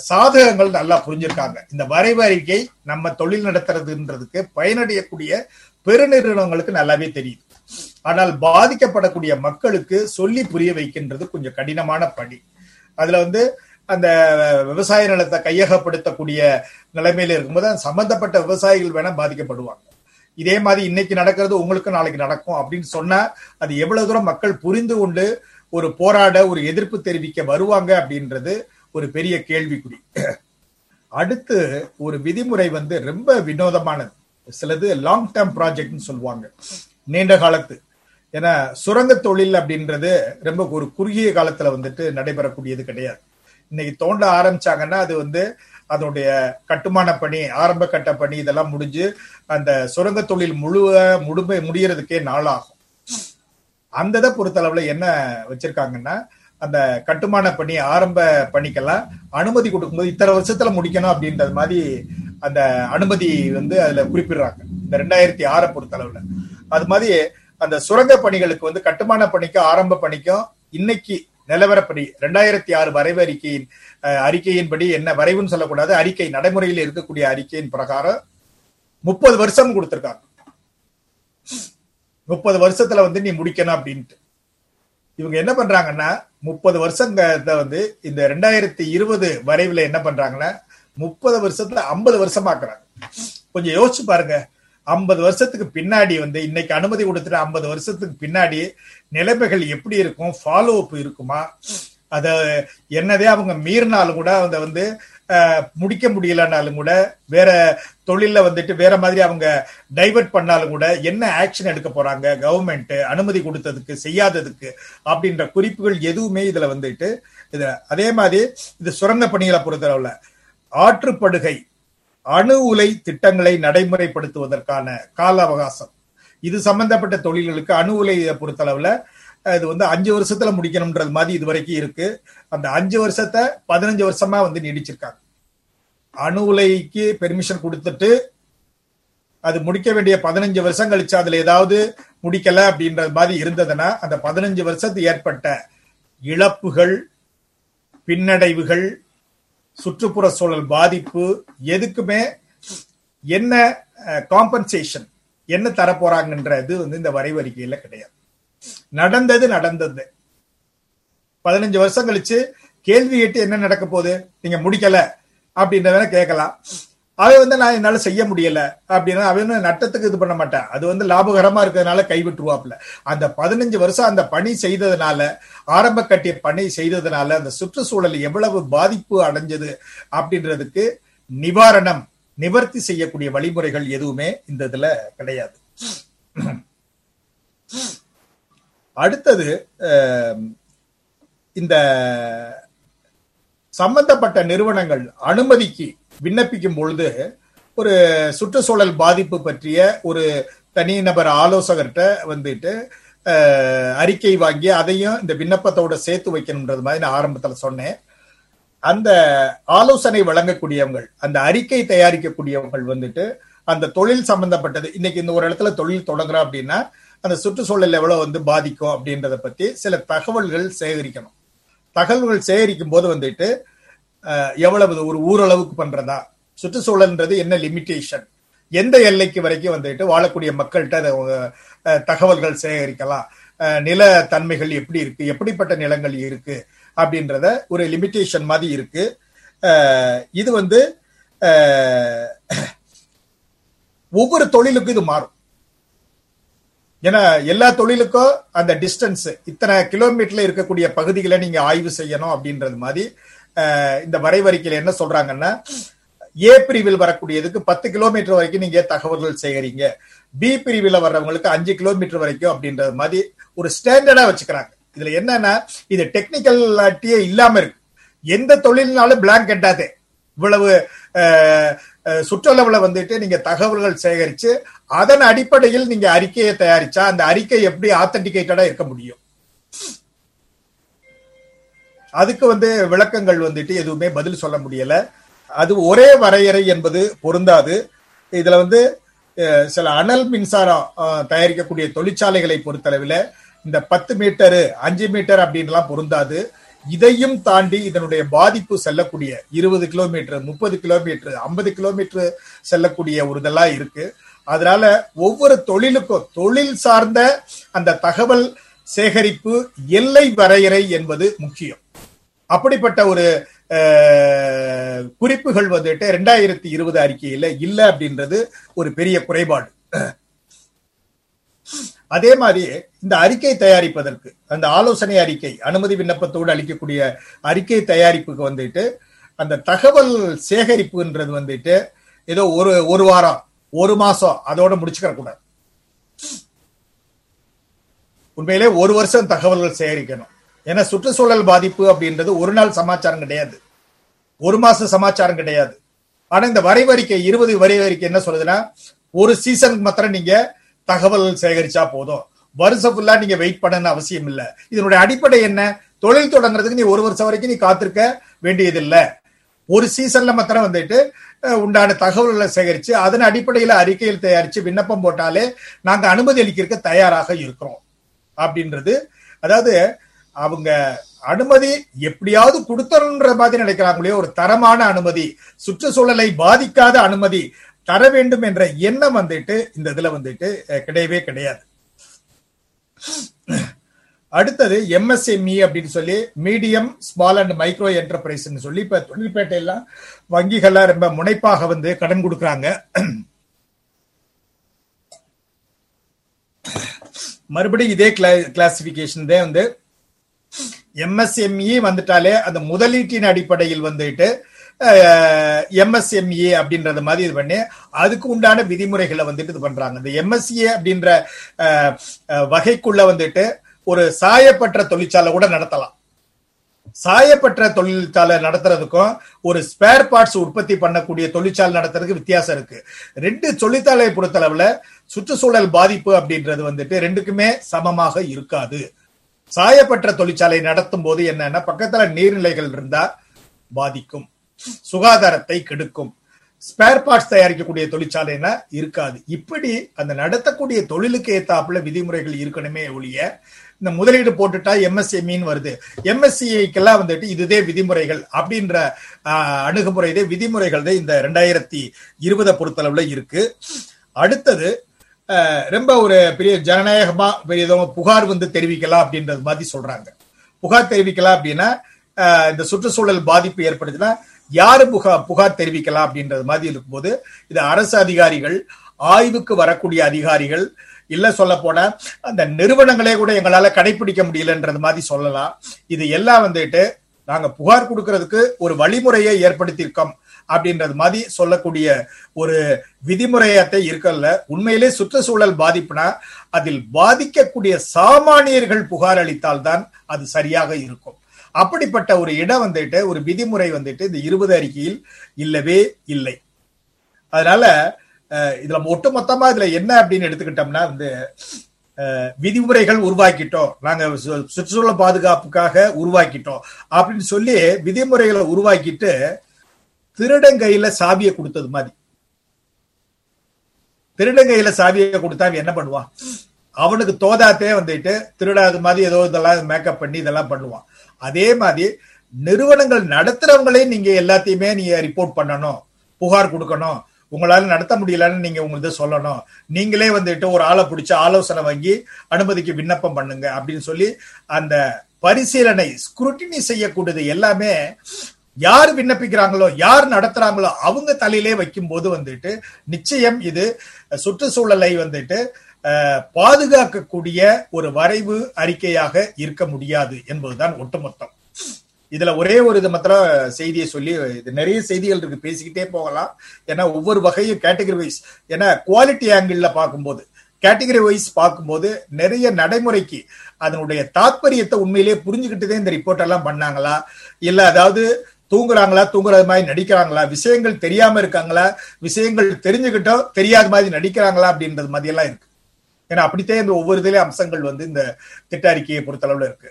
சாதகங்கள் நல்லா புரிஞ்சிருக்காங்க. இந்த வரைவு அறிக்கை நம்ம தொழில் நடத்துறதுன்றதுக்கு பயனடையக்கூடிய பெருநிறுவனங்களுக்கு நல்லாவே தெரியுது. ஆனால் பாதிக்கப்படக்கூடிய மக்களுக்கு சொல்லி புரிய வைக்கின்றது கொஞ்சம் கடினமான பணி. அதுல வந்து அந்த விவசாய நிலத்தை கையகப்படுத்தக்கூடிய நிலைமையில இருக்கும்போது சம்பந்தப்பட்ட விவசாயிகள் வேணா பாதிக்கப்படுவாங்க. இதே மாதிரி இன்னைக்கு நடக்கிறது உங்களுக்கு நாளைக்கு நடக்கும் அப்படின்னு சொன்னா அது எவ்வளவு தூரம் மக்கள் புரிந்து கொண்டு ஒரு போராட ஒரு எதிர்ப்பு தெரிவிக்க வருவாங்க அப்படின்றது ஒரு பெரிய கேள்விக்குறி. அடுத்து ஒரு விதிமுறை வந்து ரொம்ப வினோதமானது. சிலது லாங் டேர்ம் ப்ராஜெக்ட்னு சொல்லுவாங்க, நீண்ட காலத்து. ஏன்னா சுரங்க தொழில் அப்படின்றது ரொம்ப ஒரு குறுகிய காலத்துல வந்துட்டு நடைபெறக்கூடியது கிடையாது. இன்னைக்கு தோண்ட ஆரம்பிச்சாங்கன்னா அது வந்து அதனுடைய கட்டுமான பணி, ஆரம்ப கட்ட பணி இதெல்லாம் முடிஞ்சு அந்த சுரங்க தொழில் முடியறதுக்கே நாளாகும். அந்த இதை பொறுத்தளவுல என்ன வச்சிருக்காங்கன்னா அந்த கட்டுமான பணி ஆரம்ப பணிக்கெல்லாம் அனுமதி கொடுக்கும்போது இத்தனை வருஷத்துல முடிக்கணும் அப்படின்றது மாதிரி அந்த அனுமதி வந்து அதுல குறிப்பிடுறாங்க இந்த 2006 பொறுத்தளவுல. அது மாதிரி அந்த சுரங்க பணிகளுக்கு வந்து கட்டுமான பணிக்கும் ஆரம்ப பணிக்கும் இன்னைக்கு நிலவரப்படி 2006 வரைவு அறிக்கையின்படி என்ன வரைவுன்னு சொல்லக்கூடாது, அறிக்கை நடைமுறையில் இருக்கக்கூடிய அறிக்கையின் பிரகாரம் 30 வருஷம் கொடுத்திருக்காங்க. 30 வருஷத்துல வந்து நீ முடிக்கணும் அப்படின்ட்டு இவங்க என்ன பண்றாங்கன்னா 30 வருஷத்தை வந்து இந்த 2020 வரைவுல என்ன பண்றாங்கன்னா 30 வருஷத்துல 50 வருஷம் ஆக்குறாங்க. கொஞ்சம் யோசிச்சு பாருங்க. 50 வருஷத்துக்கு பின்னாடி வந்து இன்னைக்கு அனுமதி கொடுத்துட்டு 50 வருஷத்துக்கு பின்னாடி நிலைமைகள் எப்படி இருக்கும்? ஃபாலோ அப் இருக்குமா? அத என்னதே அவங்க மீறினாலும் கூட அதை வந்து முடிக்க முடியலனாலும் கூட வேற தொழில வந்துட்டு வேற மாதிரி அவங்க டைவர்ட் பண்ணாலும் கூட என்ன ஆக்ஷன் எடுக்க போறாங்க கவர்மெண்ட் அனுமதி கொடுத்ததுக்கு செய்யாததுக்கு அப்படின்ற குறிப்புகள் எதுவுமே இதுல வந்துட்டு இது. அதே மாதிரி இது சுரங்க பணிகளை பொறுத்தளவுல ஆற்றுப்படுகை அணு உலை திட்டங்களை நடைமுறைப்படுத்துவதற்கான கால அவகாசம் இது சம்பந்தப்பட்ட தொழில்களுக்கு அணு உலையை பொறுத்தளவுல இது வந்து 5 வருஷத்துல முடிக்கணும்ன்றது மாதிரி இது வரைக்கும் இருக்கு. அந்த 5 வருஷத்தை 15 வருஷமா வந்து நீடிச்சிருக்காங்க. அணு உலைக்கு பெர்மிஷன் கொடுத்துட்டு அது முடிக்க வேண்டிய 15 வருஷம் கழிச்சு அதுல ஏதாவது முடிக்கல அப்படின்றது மாதிரி இருந்ததுன்னா அந்த 15 வருஷத்துக்கு ஏற்பட்ட இழப்புகள், பின்னடைவுகள், சுற்றுப்புற சூழல் பாதிப்பு எதுக்குமே என்ன காம்பன்சேஷன் என்ன தரப்போறாங்கன்றது வந்து இந்த வரைவு அறிக்கையில கிடையாது. நடந்தது 15 வருஷம் கழிச்சு கேள்வி கேட்டு என்ன நடக்க போகுது, நீங்க முடிக்கல அப்படின்றத கேட்கலாம். அவை வந்து நான் என்னால செய்ய முடியல அப்படின்னா அவனு நட்டத்துக்கு இது பண்ண மாட்டேன், அது வந்து லாபகரமா இருக்கிறதுனால கைவிட்டுருவாப்ல. அந்த 15 வருஷம் அந்த பணி செய்ததுனால, ஆரம்ப கட்டிய பணி செய்ததுனால அந்த சுற்றுச்சூழல் எவ்வளவு பாதிப்பு அடைஞ்சது அப்படின்றதுக்கு நிவாரணம் நிவர்த்தி செய்யக்கூடிய வழிமுறைகள் எதுவுமே இந்த இதுல கிடையாது. அடுத்தது இந்த சம்பந்தப்பட்ட நிறுவனங்கள் அனுமதிக்கு விண்ணப்பிக்கும் பொழுது ஒரு சுற்றுச்சூழல் பாதிப்பு பற்றிய ஒரு தனிநபர் ஆலோசகர்கிட்ட வந்துட்டு அறிக்கை வாங்கி அதையும் இந்த விண்ணப்பத்தோட சேர்த்து வைக்கணும்ன்றது மாதிரி நான் ஆரம்பத்தில் சொன்னேன். அந்த ஆலோசனை வழங்கக்கூடியவங்கள், அந்த அறிக்கை தயாரிக்கக்கூடியவர்கள் வந்துட்டு அந்த தொழில் சம்பந்தப்பட்டது, இன்னைக்கு இந்த ஒரு இடத்துல தொழில் தொடங்குறோம் அப்படின்னா அந்த சுற்றுச்சூழல் எவ்வளவு வந்து பாதிக்கும் அப்படின்றத பத்தி சில தகவல்கள் சேகரிக்கணும். தகவல்கள் சேகரிக்கும் போது வந்துட்டு எவ்வளவு, ஒரு ஊரளவுக்கு பண்றதா, சுற்றுச்சூழல்ன்றது என்ன லிமிட்டேஷன், எந்த எல்லைக்கு வரைக்கும் வந்துட்டு வாழக்கூடிய மக்கள்கிட்ட தகவல்கள் சேகரிக்கலாம், நில தன்மைகள் எப்படி இருக்கு, எப்படிப்பட்ட நிலங்கள் இருக்கு அப்படின்றத ஒரு லிமிட்டேஷன் மாதிரி இருக்கு. இது வந்து ஒவ்வொரு தொழிலுக்கும் இது மாறும். ஏன்னா எல்லா தொழிலுக்கும் அந்த டிஸ்டன்ஸ் இத்தனை கிலோமீட்டர்ல இருக்கக்கூடிய பகுதிகளை நீங்க ஆய்வு செய்யணும் அப்படின்றது மாதிரி இந்த வரைவறிக்கையில் என்ன சொல்றாங்கன்னா, ஏ பிரிவில் வரக்கூடியதுக்கு 10 கிலோமீட்டர் வரைக்கும் நீங்க தகவல்கள் சேகரிங்க, பி பிரிவில் வர்றவங்களுக்கு 5 கிலோமீட்டர் வரைக்கும் அப்படின்றது மாதிரி ஒரு ஸ்டாண்டர்டா வச்சுக்கிறாங்க. இதுல என்னன்னா இது டெக்னிக்கலாட்டியே இல்லாம இருக்கு. எந்த தொழில்னாலும் பிளாங்க் கட்டாதே, இவ்வளவு சுற்றளவுல வந்துட்டு நீங்க தகவல்கள் சேகரிச்சு அதன் அடிப்படையில் நீங்க அறிக்கையை தயாரிச்சா அந்த அறிக்கை எப்படி ஆத்தன்டிகேட்டடா இருக்க முடியும்? அதுக்கு வந்து விளக்கங்கள் வந்துட்டு எதுவுமே பதில் சொல்ல முடியல. அது ஒரே வரையறை என்பது பொருந்தாது. இதுல வந்து சில அனல் மின்சாரம் தயாரிக்கக்கூடிய தொழிற்சாலைகளை பொறுத்தளவில் இந்த 10 மீட்டரு 5 மீட்டர் அப்படின்லாம் பொருந்தாது. இதையும் தாண்டி இதனுடைய பாதிப்பு செல்லக்கூடிய 20 கிலோமீட்டர் 30 கிலோமீட்டர் 50 கிலோமீட்டர் செல்லக்கூடிய ஒரு இதெல்லாம் இருக்கு. அதனால ஒவ்வொரு தொழிலுக்கும் தொழில் சார்ந்த அந்த தகவல் சேகரிப்பு எல்லை வரையறை என்பது முக்கியம். அப்படிப்பட்ட ஒரு குறிப்புகள் வந்துட்டு 2020 அறிக்கையில இல்ல அப்படின்றது ஒரு பெரிய குறைபாடு. அதே மாதிரி இந்த அறிக்கை தயாரிப்பதற்கு, அந்த ஆலோசனை அறிக்கை அனுமதி விண்ணப்பத்தோடு அளிக்கக்கூடிய அறிக்கை தயாரிப்புக்கு வந்துட்டு அந்த தகவல் சேகரிப்புன்றது வந்துட்டு ஏதோ ஒரு வாரம் 1 மாசம் அதோட முடிச்சுக்கிற கூடாது. உண்மையிலே 1 வருஷம் தகவல்கள் சேகரிக்கணும். ஏன்னா சுற்றுச்சூழல் பாதிப்பு அப்படின்றது ஒரு நாள் சமாச்சாரம் கிடையாது, 1 மாச சமாச்சாரம் கிடையாது. ஆனா இந்த வரைவறிக்கை 20 வரைவறிக்கை என்ன சொல்லுதுன்னா, ஒரு சீசனுக்கு மாத்திரம் நீங்க தகவல் சேகரிச்சா போதும், வருஷம் ஃபுல்லா நீங்க வெயிட் பண்ணணும்னு அவசியம் இல்லை. இதனுடைய அடிப்படை என்ன, தொழில் தொடங்குறதுக்கு நீ 1 வருஷம் வரைக்கும் நீ காத்திருக்க வேண்டியது இல்லை. ஒரு சீசன்ல மாத்திரம் வந்துட்டு உண்டான தகவல்களை சேகரிச்சு அதன் அடிப்படையில அறிக்கையில் தயாரிச்சு விண்ணப்பம் போட்டாலே நாங்க அனுமதி அளிக்கிறதுக்கு தயாராக இருக்கிறோம் அப்படின்றது. அதாவது அவங்க அனுமதி எப்படியாவது கொடுத்தணுன்ற மாதிரி நினைக்கிறாங்களே, ஒரு தரமான அனுமதி, சுற்றுச்சூழலை பாதிக்காத அனுமதி தர வேண்டும் என்ற எண்ணம் வந்துட்டு இந்த இதுல வந்துட்டு கிடையவே கிடையாது. அடுத்தது MSME அப்படின்னு சொல்லி medium small and micro enterprise சொல்லி இப்ப தொழில்பேட்டையெல்லாம் வங்கிகள்லாம் ரொம்ப முனைப்பாக வந்து கடன் கொடுக்குறாங்க. மறுபடியும் இதே கிளாசிபிகேஷன் தான் வந்து MSME வந்துட்டாலே அந்த முதலீட்டின் அடிப்படையில் வந்துட்டு MSME அப்படின்றத மாதிரி இது பண்ணி அதுக்கு உண்டான விதிமுறைகளை வந்துட்டு இது பண்றாங்க. இந்த MSA அப்படின்ற வகைக்குள்ள வந்துட்டு ஒரு சாயப்பற்ற தொழிற்சாலை கூட நடத்தலாம். சாயப்பற்ற தொழிற்சாலை நடத்துறதுக்கும் ஒரு ஸ்பேர் பார்ட்ஸ் உற்பத்தி பண்ணக்கூடிய தொழிற்சாலை நடத்துறதுக்கு வித்தியாசம் இருக்கு. 2 தொழிற்சாலையை பொறுத்தளவுல சுற்றுச்சூழல் பாதிப்பு அப்படின்றது வந்துட்டு 2க்குமே சமமாக இருக்காது. சாயப்பற்ற தொழிற்சாலை நடத்தும் போது என்னன்னா பக்கத்துல நீர்நிலைகள் இருந்தா பாதிக்கும், சுகாதாரத்தை கெடுக்கும். ஸ்பேர் பார்ட்ஸ் தயாரிக்கக்கூடிய தொழிற்சாலைனா இருக்காது. இப்படி அந்த நடத்தக்கூடிய தொழிலுக்கு ஏத்தாப்புல விதிமுறைகள் இருக்கணுமே ஒழிய இந்த முதலீடு போட்டுட்டா MSMEன்னு வருது, MSCஐக்கெல்லாம் வந்துட்டு இதுதே விதிமுறைகள் அப்படின்ற அணுகுமுறைதே விதிமுறைகள் தான் இந்த 2020 பொறுத்தளவுல இருக்கு. அடுத்தது ரொம்ப ஒரு பெரிய ஜனநாயகமா பெரியதோ புகார் வந்து தெரிவிக்கலாம் அப்படின்றது மாதிரி சொல்றாங்க. புகார் தெரிவிக்கலாம் அப்படின்னா இந்த சுற்றுச்சூழல் பாதிப்பு ஏற்படுத்தினா யாரு புகார் தெரிவிக்கலாம் அப்படின்றது மாதிரி இருக்கும்போது இது அரசு அதிகாரிகள், ஆய்வுக்கு வரக்கூடிய அதிகாரிகள், இல்ல சொல்ல போனா அந்த நிறுவனங்களே கூட எங்களால கடைபிடிக்க முடியலன்றது மாதிரி சொல்லலாம். இது எல்லாம் வந்துட்டு நாங்க புகார் கொடுக்கறதுக்கு ஒரு வழிமுறையை ஏற்படுத்தியிருக்கோம் அப்படின்றது மாதிரி சொல்லக்கூடிய ஒரு விதிமுறையத்தை இருக்கல. உண்மையிலே சுற்றுச்சூழல் பாதிப்புனா அதில் பாதிக்கக்கூடிய சாமானியர்கள் புகார் அளித்தால்தான் அது சரியாக இருக்கும். அப்படிப்பட்ட ஒரு இடம் வந்துட்டு ஒரு விதிமுறை வந்துட்டு இந்த 20 அறிக்கையில் இல்லவே இல்லை. அதனால இதுல ஒட்டுமொத்தமா இதுல என்ன அப்படின்னு எடுத்துக்கிட்டோம்னா வந்து விதிமுறைகள் உருவாக்கிட்டோம், நாங்க சுற்றுச்சூழல் பாதுகாப்புக்காக உருவாக்கிட்டோம் அப்படின்னு சொல்லி விதிமுறைகளை உருவாக்கிட்டு திருடங்கையில சாவியை கொடுத்தது மாதிரி. திருடங்கையில சாவியை கொடுத்தா என்ன பண்ணுவான், அவனுக்கு தோதாத்தே வந்துட்டு திருடாது மாதிரி ஏதோ இதெல்லாம் மேக்கப் பண்ணி இதெல்லாம் பண்ணுவான். அதே மாதிரி நிறுவனங்கள் நடத்துறவங்களே நீங்க எல்லாத்தையுமே நீங்க ரிப்போர்ட் பண்ணணும், புகார் கொடுக்கணும், உங்களால நடத்த முடியலன்னு நீங்க உங்களுக்கு சொல்லணும், நீங்களே வந்துட்டு ஒரு ஆளை பிடிச்சி ஆலோசனை வாங்கி அனுமதிக்கு விண்ணப்பம் பண்ணுங்க அப்படின்னு சொல்லி அந்த பரிசீலனை ஸ்க்ரூட்டினி செய்யக்கூடியது எல்லாமே யார் விண்ணப்பிக்கிறாங்களோ யார் நடத்துறாங்களோ அவங்க தலையிலே வைக்கும் போது வந்துட்டு நிச்சயம் இது சுற்றுச்சூழலை வந்துட்டு பாதுகாக்கக்கூடிய ஒரு வரைவு அறிக்கையாக இருக்க முடியாது என்பதுதான் ஒட்டுமொத்தம். இதுல ஒரே ஒரு இது மாத்திரம் செய்தியை சொல்லி, இது நிறைய செய்திகள் இருக்கு, பேசிக்கிட்டே போகலாம். ஏன்னா ஒவ்வொரு வகையும் கேட்டகரி வைஸ், ஏன்னா குவாலிட்டி ஆங்கிள் பார்க்கும்போது கேட்டகரி வைஸ் பார்க்கும்போது நிறைய நடைமுறைக்கு அதனுடைய தாற்பயத்தை உண்மையிலேயே புரிஞ்சுக்கிட்டுதான் இந்த ரிப்போர்ட் எல்லாம் பண்ணாங்களா, இல்ல அதாவது தூங்குறாங்களா தூங்குறது மாதிரி நடிக்கிறாங்களா, விஷயங்கள் தெரியாம இருக்காங்களா, விஷயங்கள் தெரிஞ்சுக்கிட்டோ தெரியாத மாதிரி நடிக்கிறாங்களா அப்படின்றது மாதிரி எல்லாம் இருக்கு. ஏன்னா அப்படித்தான் இந்த ஒவ்வொரு இதுலேயும் அம்சங்கள் வந்து இந்த திட்ட அறிக்கையை பொறுத்தளவுல இருக்கு.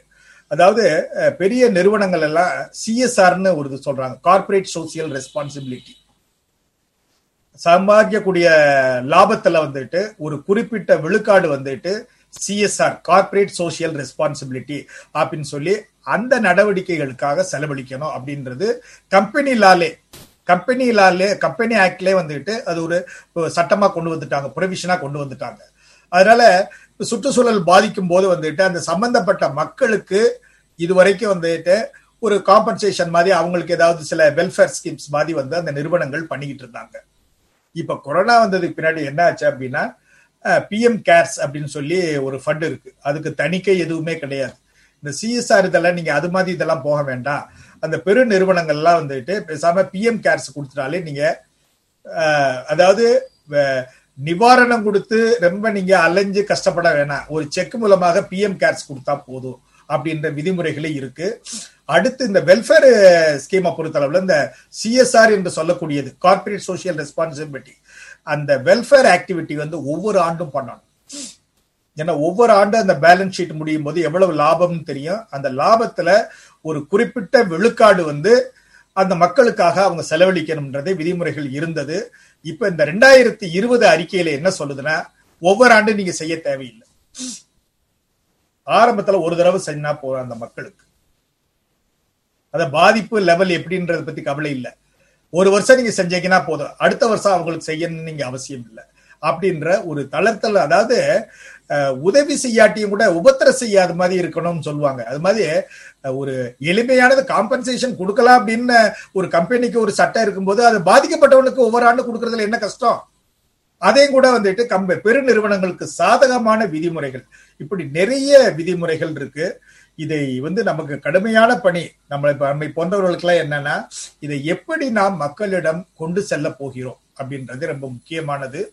அதாவது பெரிய நிறுவனங்கள் எல்லாம் சிஎஸ்ஆர்னு ஒரு இது சொல்றாங்க, கார்பரேட் சோசியல் ரெஸ்பான்சிபிலிட்டி. சம்பாதிக்கக்கூடிய லாபத்துல வந்துட்டு ஒரு குறிப்பிட்ட விழுக்காடு வந்துட்டு சிஎஸ்ஆர் கார்பரேட் சோசியல் ரெஸ்பான்சிபிலிட்டி அப்படின்னு சொல்லி அந்த நடவடிக்கைகளுக்காக செலவழிக்கணும் அப்படின்றது கம்பெனி ஆக்ட்லே வந்துட்டு அது ஒரு சட்டமா கொண்டு வந்துட்டாங்க, ப்ரொவிஷனா கொண்டு வந்துட்டாங்க. அதனால சுற்றுச்சூழல் பாதிக்கும் போது வந்துட்டு அந்த சம்பந்தப்பட்ட மக்களுக்கு இதுவரைக்கும் வந்துட்டு ஒரு காம்பன்சேஷன் மாதிரி அவங்களுக்கு ஏதாவது சில வெல்ஃபேர் ஸ்கீம்ஸ் மாதிரி வந்து அந்த நிறுவனங்கள் பண்ணிக்கிட்டு இருந்தாங்க. இப்ப கொரோனா வந்ததுக்கு பின்னாடி என்ன ஆச்சு அப்படின்னா பிஎம் கேர்ஸ் அப்படின்னு சொல்லி ஒரு ஃபண்ட் இருக்கு, அதுக்கு தணிக்கை எதுவுமே கிடையாது. இந்த சிஎஸ்ஆர் இதெல்லாம் நீங்க அது மாதிரி இதெல்லாம் போக வேண்டாம், அந்த பெரு நிறுவனங்கள்லாம் வந்துட்டு பேசாம பிஎம் கேர்ஸ் கொடுத்துட்டாலே நீங்க அதாவது நிவாரணம் கொடுத்து ரொம்ப நீங்க அலைஞ்சு கஷ்டப்பட வேணாம், ஒரு செக் மூலமாக பிஎம் கேர்ஸ் கொடுத்தா போதும் அப்படின்ற விதிமுறைகளே இருக்கு. அடுத்து இந்த வெல்ஃபேர் ஸ்கீமை பொறுத்தளவுல இந்த சிஎஸ்ஆர் என்று சொல்லக்கூடியது கார்பரேட் சோசியல் ரெஸ்பான்சிபிலிட்டி, அந்த வெல்ஃபேர் ஆக்டிவிட்டி வந்து ஒவ்வொரு ஆண்டும் பண்ணணும். ஏன்னா ஒவ்வொரு ஆண்டும் அந்த பேலன்ஸ் ஷீட் முடியும் போது எவ்வளவு லாபம்னு தெரியும், அந்த லாபத்துல ஒரு குறிப்பிட்ட விழுக்காடு வந்து அந்த மக்களுக்காக அவங்க செலவழிக்கணும்ன்றதே விதிமுறைகள் இருந்தது. இப்ப இந்த 2020 அறிக்கையில என்ன சொல்லுதுன்னா ஒவ்வொரு ஆண்டும் நீங்க செய்ய தேவையில்லை, ஆரம்பத்துல ஒரு தடவை செஞ்சா போற, அந்த மக்களுக்கு அத பாதிப்பு லெவல் எப்படின்றத பத்தி கவலை இல்லை, ஒரு வருஷம் நீங்க செஞ்சீங்கன்னா போதும், அடுத்த வருஷம் அவங்களுக்கு செய்யணும்னு நீங்க அவசியம் இல்லை அப்படின்ற ஒரு தளர்த்தல். அதாவது உதவி செய்யாட்டியும் கூட உபத்திரம் செய்யாத மாதிரி இருக்கணும்னு சொல்லுவாங்க. அது மாதிரி ஒரு எளிமையானது காம்பன்சேஷன் கொடுக்கலாம் அப்படின்னு ஒரு கம்பெனிக்கு ஒரு சட்டம் இருக்கும்போது அது பாதிக்கப்பட்டவனுக்கு ஒவ்வொரு ஆண்டு கொடுக்கறதுல என்ன கஷ்டம். அதையும் கூட வந்துட்டு பெருநிறுவனங்களுக்கு சாதகமான விதிமுறைகள், இப்படி நிறைய விதிமுறைகள் இருக்கு. இதை வந்து நமக்கு கடுமையான பணி நம்மை போன்றவர்களுக்கெல்லாம் என்னன்னா இதை எப்படி நாம் மக்களிடம் கொண்டு செல்ல போகிறோம் அப்படின்றது ரொம்ப முக்கியமானது.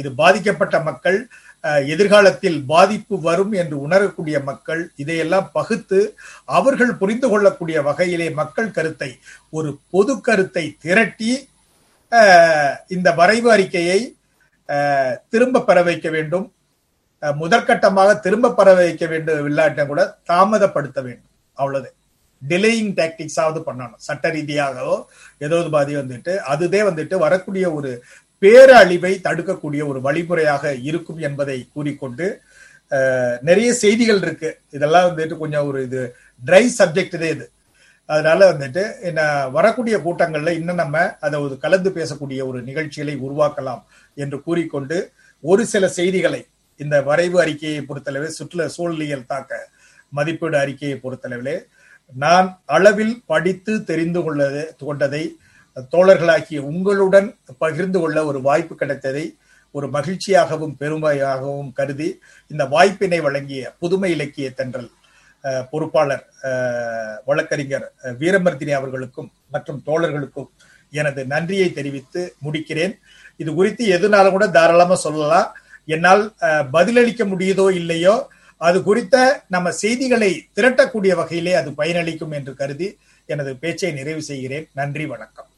இது பாதிக்கப்பட்ட மக்கள், எதிர்காலத்தில் பாதிப்பு வரும் என்று உணரக்கூடிய மக்கள், இதையெல்லாம் பகுத்து அவர்கள் புரிந்து கொள்ளக்கூடிய வகையிலே மக்கள் கருத்தை, ஒரு பொது கருத்தை திரட்டி இந்த வரைவு அறிக்கையை திரும்ப பெற வைக்க வேண்டும். முதற்கட்டமாக திரும்ப பெற வைக்க வேண்டும், இல்லாட்டம் கூட தாமதப்படுத்த வேண்டும், அவ்வளவு டிலேயிங் டாக்டிக்ஸாவது பண்ணணும். சட்ட ரீதியாகவோ ஏதோ பாதி வந்துட்டு அதுதே வந்துட்டு வரக்கூடிய ஒரு பேரழிவை தடுக்கக்கூடிய ஒரு வழிமுறையாக இருக்கும் என்பதை கூறிக்கொண்டு, நிறைய செய்திகள் இருக்கு, இதெல்லாம் வந்துட்டு கொஞ்சம் ஒரு இது ட்ரை சப்ஜெக்ட் தான் இது. அதனால வந்துட்டு என்ன வரக்கூடிய கூட்டங்கள்ல இன்னும் நம்ம அதை ஒரு கலந்து பேசக்கூடிய ஒரு நிகழ்ச்சிகளை உருவாக்கலாம் என்று கூறிக்கொண்டு, ஒரு சில செய்திகளை இந்த வரைவு அறிக்கையை பொறுத்தளவே சுற்றுலா சூழலியல் தாக்க மதிப்பீடு அறிக்கையை பொறுத்தளவிலே நான் அளவில் படித்து தெரிந்து கொண்டதை தோழர்களாகிய உங்களுடன் பகிர்ந்து கொள்ள ஒரு வாய்ப்பு கிடைத்ததை ஒரு மகிழ்ச்சியாகவும் பெருமையாகவும் கருதி இந்த வாய்ப்பினை வழங்கிய புதுமை இலக்கிய தென்றல் பொறுப்பாளர் வழக்கறிஞர் வீரமார்த்தினி அவர்களுக்கும் மற்றும் தோழர்களுக்கும் எனது நன்றியை தெரிவித்து முடிக்கிறேன். இது குறித்து எதுனாலும் கூட தாராளமாக சொல்லலாம், என்னால் பதிலளிக்க முடியுதோ இல்லையோ அது குறித்த நம்ம செய்திகளை திரட்டக்கூடிய வகையிலே அது பயனளிக்கும் என்று கருதி எனது பேச்சை நிறைவு செய்கிறேன். நன்றி, வணக்கம்.